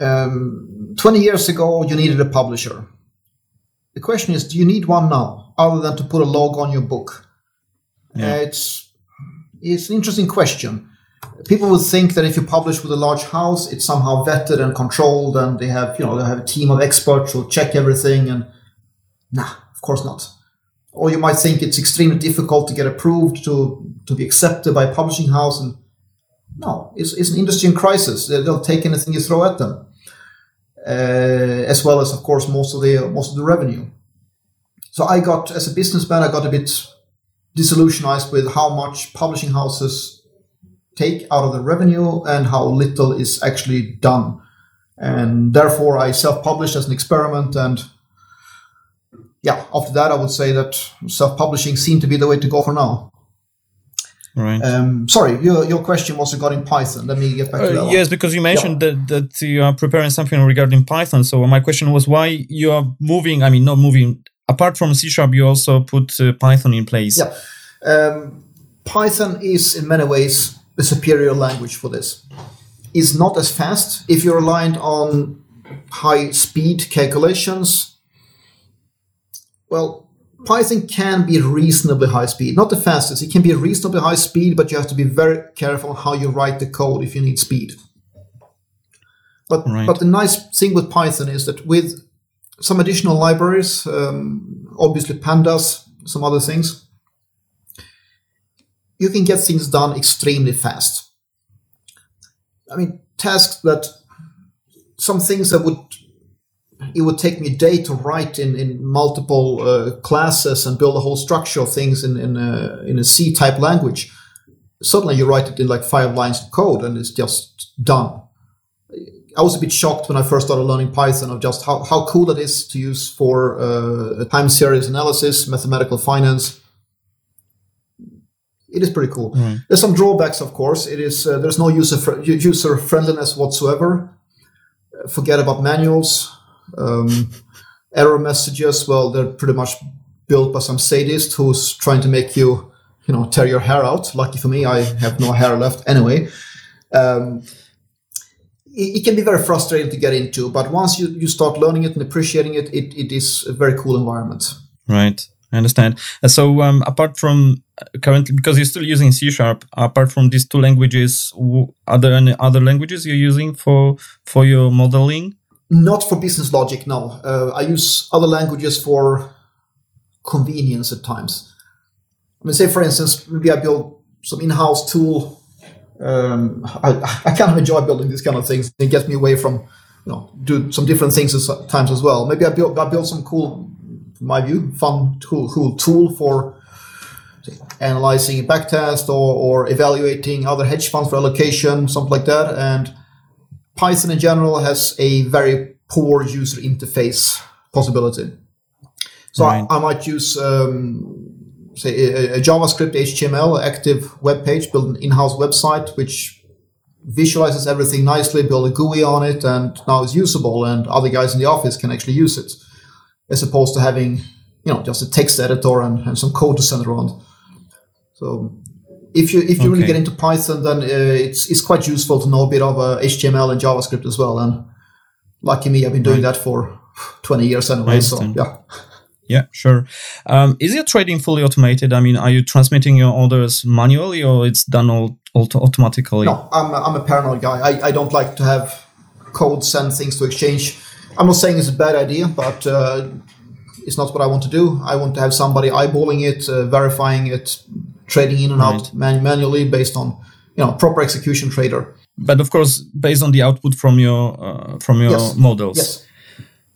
Um, twenty years ago, you needed a publisher. The question is, do you need one now, other than to put a log on your book? Yeah. Uh, it's it's an interesting question. People would think that if you publish with a large house, it's somehow vetted and controlled, and they have you know they have a team of experts who check everything. And nah, of course not. Or you might think it's extremely difficult to get approved to to be accepted by a publishing house, and No, it's, it's an industry in crisis. They'll take anything you throw at them, uh, as well as, of course, most of the most of the revenue. So I got, as a businessman, I got a bit disillusionized with how much publishing houses take out of the revenue and how little is actually done. And therefore, I self-published as an experiment. And yeah, after that, I would say that self-publishing seemed to be the way to go for now. Right. Um, sorry, your your question was regarding Python. Let me get back to that. Uh, yes, one. Because you mentioned yeah. that, that you are preparing something regarding Python. So my question was why you are moving, I mean, not moving, apart from C Sharp, you also put uh, Python in place. Yeah. Um, Python is in many ways a superior language for this. It's not as fast. If you're reliant on high speed calculations, well, Python can be reasonably high speed, not the fastest. It can be reasonably high speed, but you have to be very careful how you write the code if you need speed. But right. but the nice thing with Python is that with some additional libraries, um, obviously pandas, some other things, you can get things done extremely fast. I mean, tasks that some things that would it would take me a day to write in, in multiple uh, classes and build a whole structure of things in in a, in a C-type language. Suddenly you write it in like five lines of code and it's just done. I was a bit shocked when I first started learning Python of just how, how cool it is to use for uh, time series analysis, mathematical finance. It is pretty cool. Mm. There's some drawbacks, of course. It is uh, there's no user fr- user friendliness whatsoever. Forget about manuals. Um, error messages, well, they're pretty much built by some sadist who's trying to make you, you know, tear your hair out. Lucky for me, I have no hair left anyway. Um, it, it can be very frustrating to get into, but once you, you start learning it and appreciating it, it, it is a very cool environment. Right, I understand. So um, apart from currently, because you're still using C Sharp, apart from these two languages, are there any other languages you're using for for your modeling? Not for business logic, no. Uh, I use other languages for convenience at times. I mean, say, for instance, maybe I build some in-house tool. Um, I, I kind of enjoy building these kind of things. It gets me away from, you know, do some different things at times as well. Maybe I build, I build some cool, in my view, fun, cool, cool tool for say, analyzing backtest or, or evaluating other hedge funds for allocation, something like that. And Python in general has a very poor user interface possibility. So right. I, I might use, um, say, a, a JavaScript, H T M L, active web page, build an in-house website, which visualizes everything nicely, build a G U I on it, and now it's usable, and other guys in the office can actually use it, as opposed to having, you know, just a text editor and, and some code to send around. So If you if you okay. really get into Python, then uh, it's it's quite useful to know a bit of uh, H T M L and JavaScript as well. And lucky me, I've been doing right. that for twenty years anyway. So yeah, yeah, sure. Um, is your trading fully automated? I mean, are you transmitting your orders manually, or it's done all, all automatically? No, I'm a, I'm a paranoid guy. I, I don't like to have codes and things to exchange. I'm not saying it's a bad idea, but uh, it's not what I want to do. I want to have somebody eyeballing it, uh, verifying it. Trading in and right. out man- manually based on, you know, proper execution trader. But of course, based on the output from your uh, from your yes. models, yes.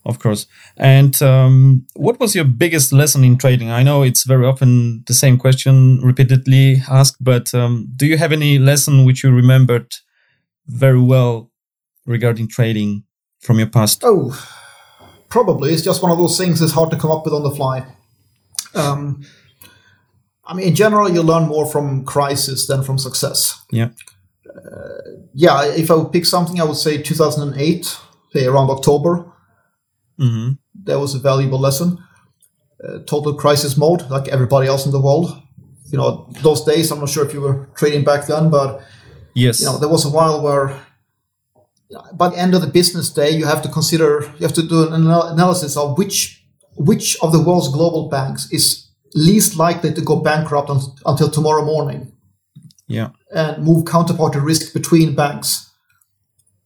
of course. And um, what was your biggest lesson in trading? I know it's very often the same question repeatedly asked, but um, do you have any lesson which you remembered very well regarding trading from your past? Oh, probably. It's just one of those things that's hard to come up with on the fly. Um, I mean, in general, you learn more from crisis than from success. Yeah. Uh, yeah, if I would pick something, I would say two thousand eight, say around October. Mm-hmm. That was a valuable lesson. Uh, total crisis mode, like everybody else in the world. You know, those days, I'm not sure if you were trading back then, but yes, you know, there was a while where by the end of the business day, you have to consider, you have to do an anal- analysis of which which of the world's global banks is least likely to go bankrupt un- until tomorrow morning. Yeah. And move counterparty risk between banks.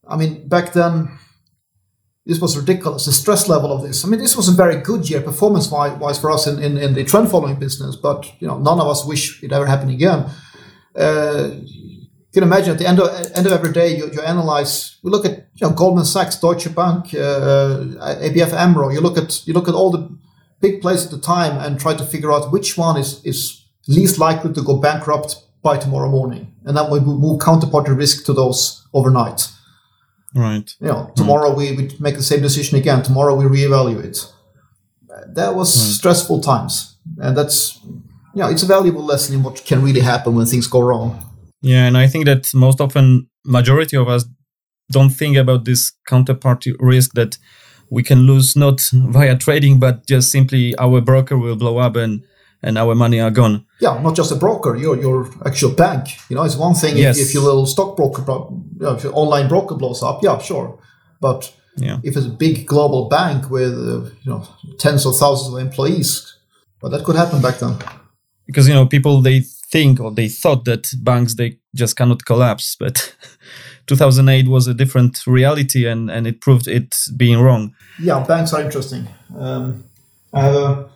I mean, back then, this was ridiculous, the stress level of this. I mean, this was a very good year performance-wise for us in, in, in the trend-following business, but, you know, none of us wish it ever happened again. Uh, can imagine at the end of, end of every day, you, you analyze, you look at you know, Goldman Sachs, Deutsche Bank, uh, A B F AMRO, you look at you look at all the big plays at the time and try to figure out which one is, is least likely to go bankrupt by tomorrow morning. And then we move counterparty risk to those overnight. Right. You know, tomorrow right. we, we make the same decision again. Tomorrow we reevaluate. That was right. stressful times. And that's, you know, it's a valuable lesson in what can really happen when things go wrong. Yeah, and I think that most often, majority of us don't think about this counterparty risk that we can lose not via trading, but just simply our broker will blow up and, and our money are gone. Yeah, not just a broker, your your actual bank. You know, it's one thing yes. if, if your little stockbroker, you know, if your online broker blows up, yeah, sure. But yeah. if it's a big global bank with uh, you know tens of thousands of employees, well, that could happen back then. Because you know people they. think or they thought that banks, they just cannot collapse. But two thousand eight was a different reality and, and it proved it being wrong. Yeah, banks are interesting. Um, I, have a,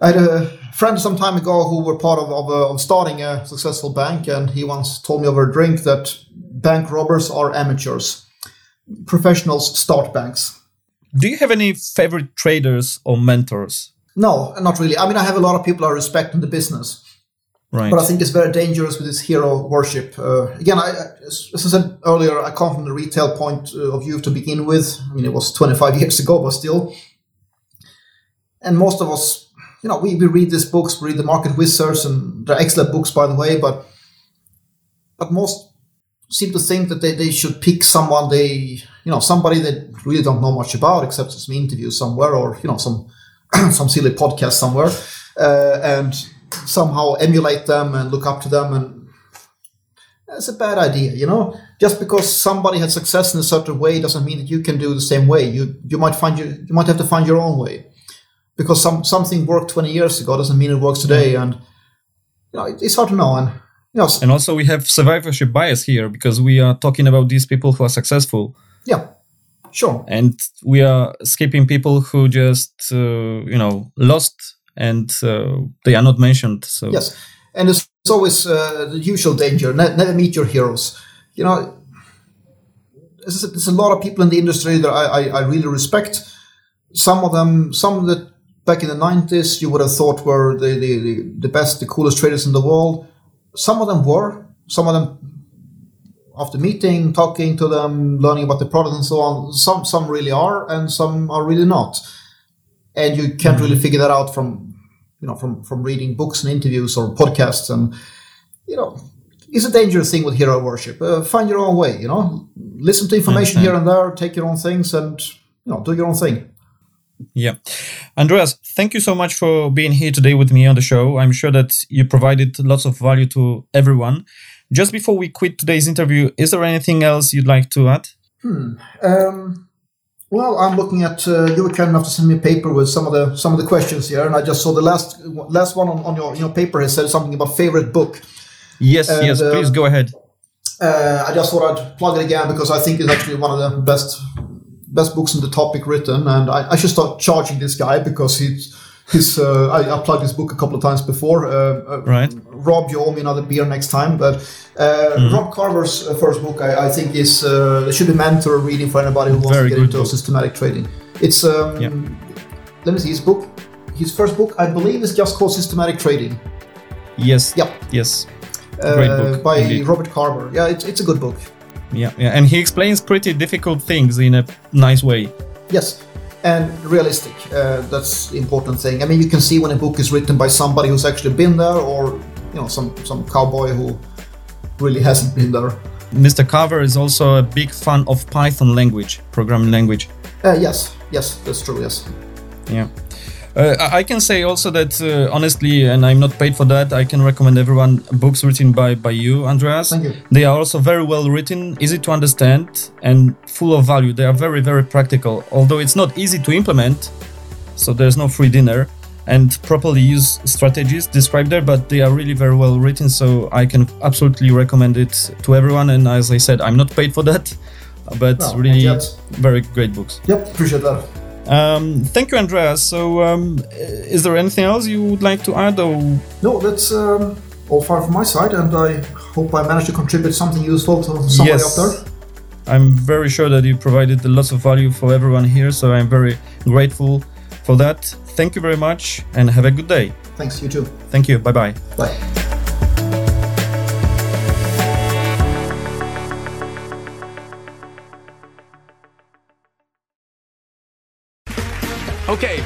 I had a friend some time ago who were part of, of, uh, of starting a successful bank, and he once told me over a drink that bank robbers are amateurs. Professionals start banks. Do you have any favorite traders or mentors? No, not really. I mean, I have a lot of people I respect in the business. Right. But I think it's very dangerous with this hero worship. Uh, again, I, as I said earlier, I come from the retail point of view to begin with. I mean, it was twenty-five years ago, but still. And most of us, you know, we, we read these books, we read the Market Wizards, and they're excellent books, by the way, but but most seem to think that they, they should pick someone they, you know, somebody they really don't know much about, except some interview somewhere or, you know, some, some silly podcast somewhere. Uh, and... somehow emulate them and look up to them, and that's a bad idea, you know. Just because somebody had success in a certain way doesn't mean that you can do the same way. You you might find you you might have to find your own way, because some something worked twenty years ago doesn't mean it works today, and you know it, it's hard to know. And you know, and also we have survivorship bias here because we are talking about these people who are successful. Yeah. Sure. And we are skipping people who just uh, you know lost. And uh, they are not mentioned. So yes, and it's always uh, the usual danger. Ne- never meet your heroes. You know, there's a, there's a lot of people in the industry that I, I, I really respect. Some of them, some that back in the nineties you would have thought were the, the, the best, the coolest traders in the world. Some of them were. Some of them, after meeting, talking to them, learning about the product and so on, some some really are, and some are really not. And you can't really figure that out from You know, from, from reading books and interviews or podcasts, and you know, it's a dangerous thing with hero worship. Uh, find your own way. You know, listen to information here and there, take your own things, and you know, do your own thing. Yeah, Andreas, thank you so much for being here today with me on the show. I'm sure that you provided lots of value to everyone. Just before we quit today's interview, is there anything else you'd like to add? Hmm. Um, Well, I'm looking at uh, you were kind enough to send me a paper with some of the some of the questions here, and I just saw the last last one on, on your your paper has said something about favorite book. Yes, and, yes, uh, please go ahead. Uh, I just thought I'd plug it again because I think it's actually one of the best best books on the topic written, and I, I should start charging this guy because he's he's. Uh, I, I plugged his book a couple of times before. Uh, right, Rob, you owe me another beer next time. But uh, mm. Rob Carver's first book, I, I think, is uh, should be mandatory reading for anybody who wants Very to get into book. systematic trading. It's um, yeah. let me see his book. His first book, I believe, is just called Systematic Trading. Yes. Yep. Yes. Uh, Great book by indeed. Robert Carver. Yeah, it's it's a good book. Yeah, yeah, and he explains pretty difficult things in a nice way. Yes. And realistic, uh, that's the important thing. I mean, you can see when a book is written by somebody who's actually been there, or you know, some, some cowboy who really hasn't been there. Mister Carver is also a big fan of Python language, programming language. Uh, yes, yes, that's true, yes. Yeah. Uh, I can say also that, uh, honestly, and I'm not paid for that, I can recommend everyone books written by, by you, Andreas. Thank you. They are also very well written, easy to understand, and full of value. They are very, very practical, although it's not easy to implement, so there's no free dinner. And properly used strategies described there, but they are really very well written, so I can absolutely recommend it to everyone. And as I said, I'm not paid for that, but no, really very great books. Yep, appreciate that. Um, thank you, Andreas. So, um, is there anything else you would like to add? Or? No, that's um, all far from my side, and I Hope I managed to contribute something useful to somebody yes. out there. I'm very sure that you provided lots of value for everyone here, so I'm very grateful for that. Thank you very much and have a good day. Thanks, you too. Thank you. Bye-bye. Bye. Okay,